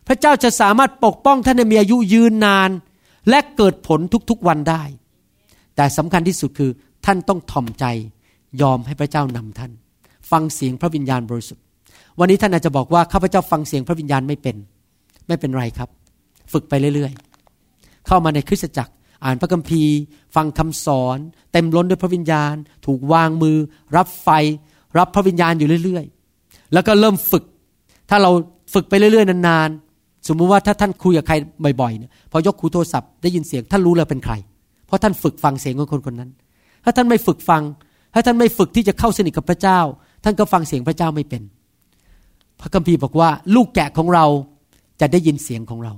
พระเจ้าจะสามารถปกป้องท่านให้มีอายุยืนนานและเกิดผลทุกๆวันได้แต่สำคัญที่สุดคือท่านต้องถ่อมใจยอมให้พระเจ้านำท่านฟังเสียงพระวิญญาณบริสุทธิ์วันนี้ท่านอาจจะบอกว่าข้าพเจ้าฟังเสียงพระวิญญาณไม่เป็นไม่เป็นไรครับฝึกไปเรื่อยๆเข้ามาในคริสตจักรอ่านพระคัมภีร์ฟังคำสอนเต็มล้นด้วยพระวิญญาณถูกวางมือรับไฟรับพระวิญญาณอยู่เรื่อยๆแล้วก็เริ่มฝึกถ้าเราฝึกไปเรื่อยๆนานๆสมมุติว่าถ้าท่านคุยกับใครบ่อยๆเนี่ยพอยกหูโทรศัพท์ได้ยินเสียงท่านรู้เลยเป็นใครเพราะท่านฝึกฟังเสียงของคนคนนั้นถ้าท่านไม่ฝึกฟังถ้าท่านไม่ฝึกที่จะเข้าสนิทกับพระเจ้าท่านก็ฟังเสียงพระเจ้าไม่เป็นพระคัมภีร์บอกว่าลูกแกะของเราจะได้ยินเสียงของเรา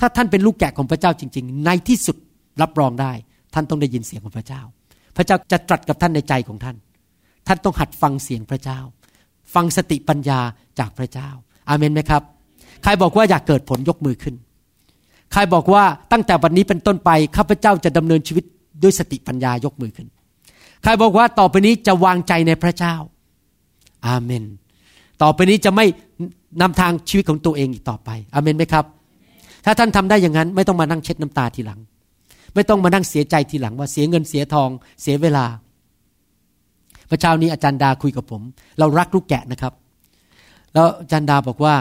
ถ้าท่านเป็นลูกแกะของพระเจ้าจริงๆในที่สุดรับรองได้ท่านต้องได้ยินเสียงของพระเจ้าพระเจ้าจะตรัสกับท่านในใจของท่านท่านต้องหัดฟังเสียงพระเจ้าฟังสติปัญญาจากพระเจ้าอาเมนไหมครับใครบอกว่าอยากเกิดผลยกมือขึ้นใครบอกว่าตั้งแต่วันนี้เป็นต้นไปข้าพเจ้าจะดำเนินชีวิตด้วยสติปัญญายกมือขึ้นใครบอกว่าต่อไปนี้จะวางใจในพระเจ้าอาเมนต่อไปนี้จะไม่นำทางชีวิตของตัวเองอีกต่อไปอาเมนไหมครับถ้าท่านทำได้อย่างนั้นไม่ต้องมานั่งเช็ดน้ำตาทีหลังไม่ต้องมานั่งเสียใจทีหลังว่าเสียเงินเสียทองเสียเวลาเมื่อเช้านี้อาจารย์ดาคุยกับผมเรารักลูกแกะนะครับแล้วอาจารย์ดาบอกว่า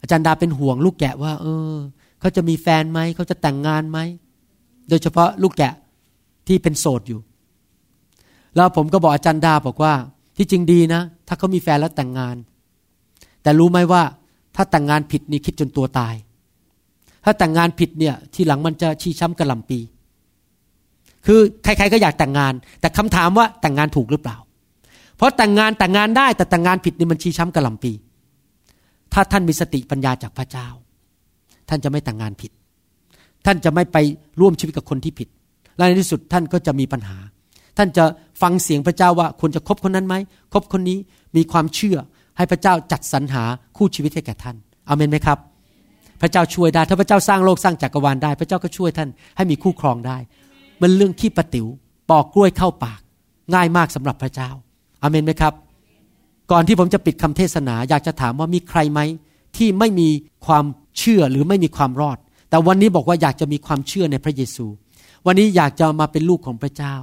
อาจารย์ดาเป็นห่วงลูกแกะว่าเออเขาจะมีแฟนไหมเขาจะแต่งงานไหมโดยเฉพาะลูกแกะที่เป็นโสดอยู่แล้วผมก็บอกอาจารย์ดาบอกว่าที่จริงดีนะถ้าเขามีแฟนแล้วแต่งงานแต่รู้ไหมว่าถ้าแต่งงานผิดนี่คิดจนตัวตายถ้าแต่งงานผิดเนี่ยทีหลังมันจะชี้ช้ำกระหล่ำปีคือใครๆก็อยากแต่งงานแต่คำถามว่าแต่งงานถูกหรือเปล่าเพราะแต่งงานแต่งงานได้แต่แต่งงานผิดนี่มันชี้ช้ำกระหล่ำปีถ้าท่านมีสติปัญญาจากพระเจ้าท่านจะไม่แต่งงานผิดท่านจะไม่ไปร่วมชีวิตกับคนที่ผิดและในที่สุดท่านก็จะมีปัญหาท่านจะฟังเสียงพระเจ้าว่าควรจะคบคนนั้นไหมคบคนนี้มีความเชื่อให้พระเจ้าจัดสรรหาคู่ชีวิตให้แก่ท่านอาเมนไหมครับพระเจ้าช่วยได้ถ้าพระเจ้าสร้างโลกสร้างจักรวาลได้พระเจ้าก็ช่วยท่านให้มีคู่ครองได้มันเรื่องขี้ปะติ๋วปอกกล้วยเข้าปากง่ายมากสำหรับพระเจ้าอาเมนไหมครับก่อนที่ผมจะปิดคำเทศนาอยากจะถามว่ามีใครไหมที่ไม่มีความเชื่อหรือไม่มีความรอดแต่วันนี้บอกว่าอยากจะมีความเชื่อในพระเยซูวันนี้อยากจะมาเป็นลูกของพระเจ้า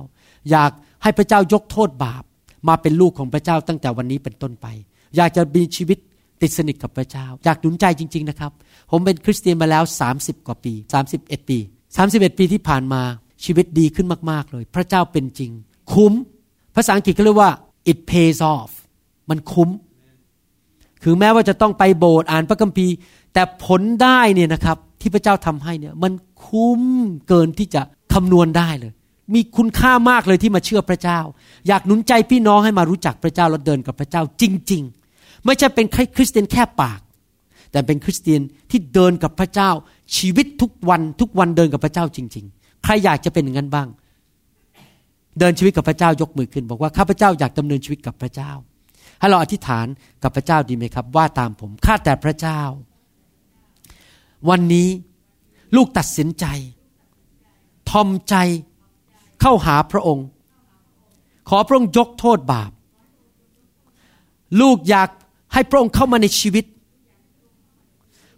อยากให้พระเจ้ายกโทษบาปมาเป็นลูกของพระเจ้าตั้งแต่วันนี้เป็นต้นไปอยากจะมีชีวิตติดสนิทกับพระเจ้าอยากหนุนใจจริงๆนะครับผมเป็นคริสเตียนมาแล้วสามสิบกว่าปีสามสิบเอ็ดปีสามสิบเอ็ดปีที่ผ่านมาชีวิตดีขึ้นมากๆเลยพระเจ้าเป็นจริงคุ้มภาษาอังกฤษเขาเรียกว่า it pays off มันคุ้มคือแม้ว่าจะต้องไปโบสถ์อ่านพระคัมภีร์แต่ผลได้เนี่ยนะครับที่พระเจ้าทำให้เนี่ยมันคุ้มเกินที่จะคำนวณได้เลยมีคุณค่ามากเลยที่มาเชื่อพระเจ้าอยากหนุนใจพี่น้องให้มารู้จักพระเจ้าและเดินกับพระเจ้าจริงๆไม่ใช่เป็นคริสเตียนแค่ปากแต่เป็นคริสเตียนที่เดินกับพระเจ้าชีวิตทุกวันทุกวันเดินกับพระเจ้าจริงๆใครอยากจะเป็นอย่างนั้นบ้างเดินชีวิตกับพระเจ้ายกมือขึ้นบอกว่าข้าพเจ้าอยากดำเนินชีวิตกับพระเจ้าให้เราอธิษฐานกับพระเจ้าดีไหมครับว่าตามผมข้าแต่พระเจ้าวันนี้ลูกตัดสินใจทอมใจเข้าหาพระองค์ขอพระองค์ยกโทษบาปลูกอยากให้พระองค์เข้ามาในชีวิต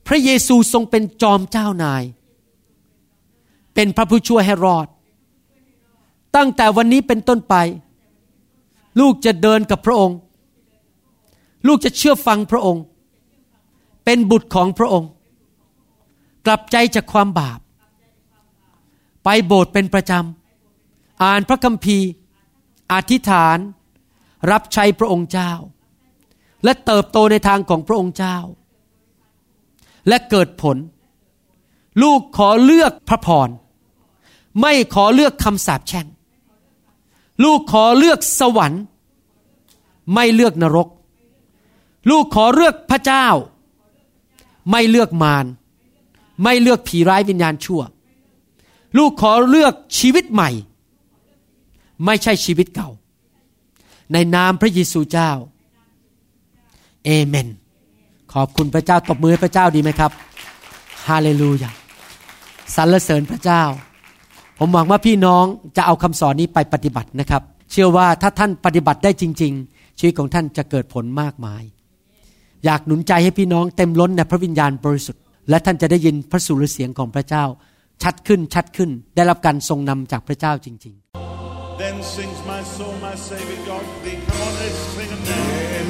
พระเยซูทรงเป็นจอมเจ้านายเป็นพระผู้ช่วยให้รอดตั้งแต่วันนี้เป็นต้นไปลูกจะเดินกับพระองค์ลูกจะเชื่อฟังพระองค์เป็นบุตรของพระองค์กลับใจจากความบาปไปโบสถ์เป็นประจำอ่านพระคัมภีร์อธิษฐานรับใช้พระองค์เจ้าและเติบโตในทางของพระองค์เจ้าและเกิดผลลูกขอเลือกพระพรไม่ขอเลือกคำสาปแช่งลูกขอเลือกสวรรค์ไม่เลือกนรกลูกขอเลือกพระเจ้าไม่เลือกมารไม่เลือกผีร้ายวิญญาณชั่วลูกขอเลือกชีวิตใหม่ไม่ใช่ชีวิตเก่าในนามพระเยซูเจ้าเอเมนขอบคุณพระเจ้าตบมือพระเจ้าดีไหมครับฮาเลลูยาสรรเสริญพระเจ้าผมหวังว่าพี่น้องจะเอาคำสอนนี้ไปปฏิบัตินะครับเชื่อว่าถ้าท่านปฏิบัติได้จริงๆชีวิตของท่านจะเกิดผลมากมายอยากหนุนใจให้พี่น้องเต็มล้นในพระวิญญาณบริสุทธิ์และท่านจะได้ยินพระสุรเสียงของพระเจ้าชัดขึ้นชัดขึ้นได้รับการทรงนำจากพระเจ้าจริงๆ Then sings my soul, my Savior God, thee. Come on, let's sing a name.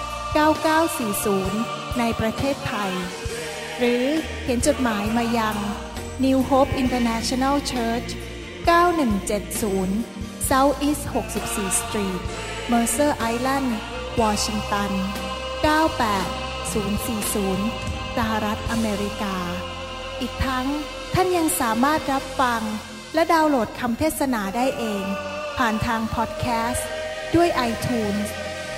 เก้า เก้า สี่ ศูนย์ในประเทศไทยหรือเขียนจดหมายมายัง New Hope International Church เก้าหนึ่งเจ็ดศูนย์ South East หกสิบสี่ Street Mercer Island Washington เก้าแปดศูนย์สี่ศูนย์ สหรัฐอเมริกาอีกทั้งท่านยังสามารถรับฟังและดาวน์โหลดคำเทศนาได้เองผ่านทางพอดแคสต์ด้วย iTunes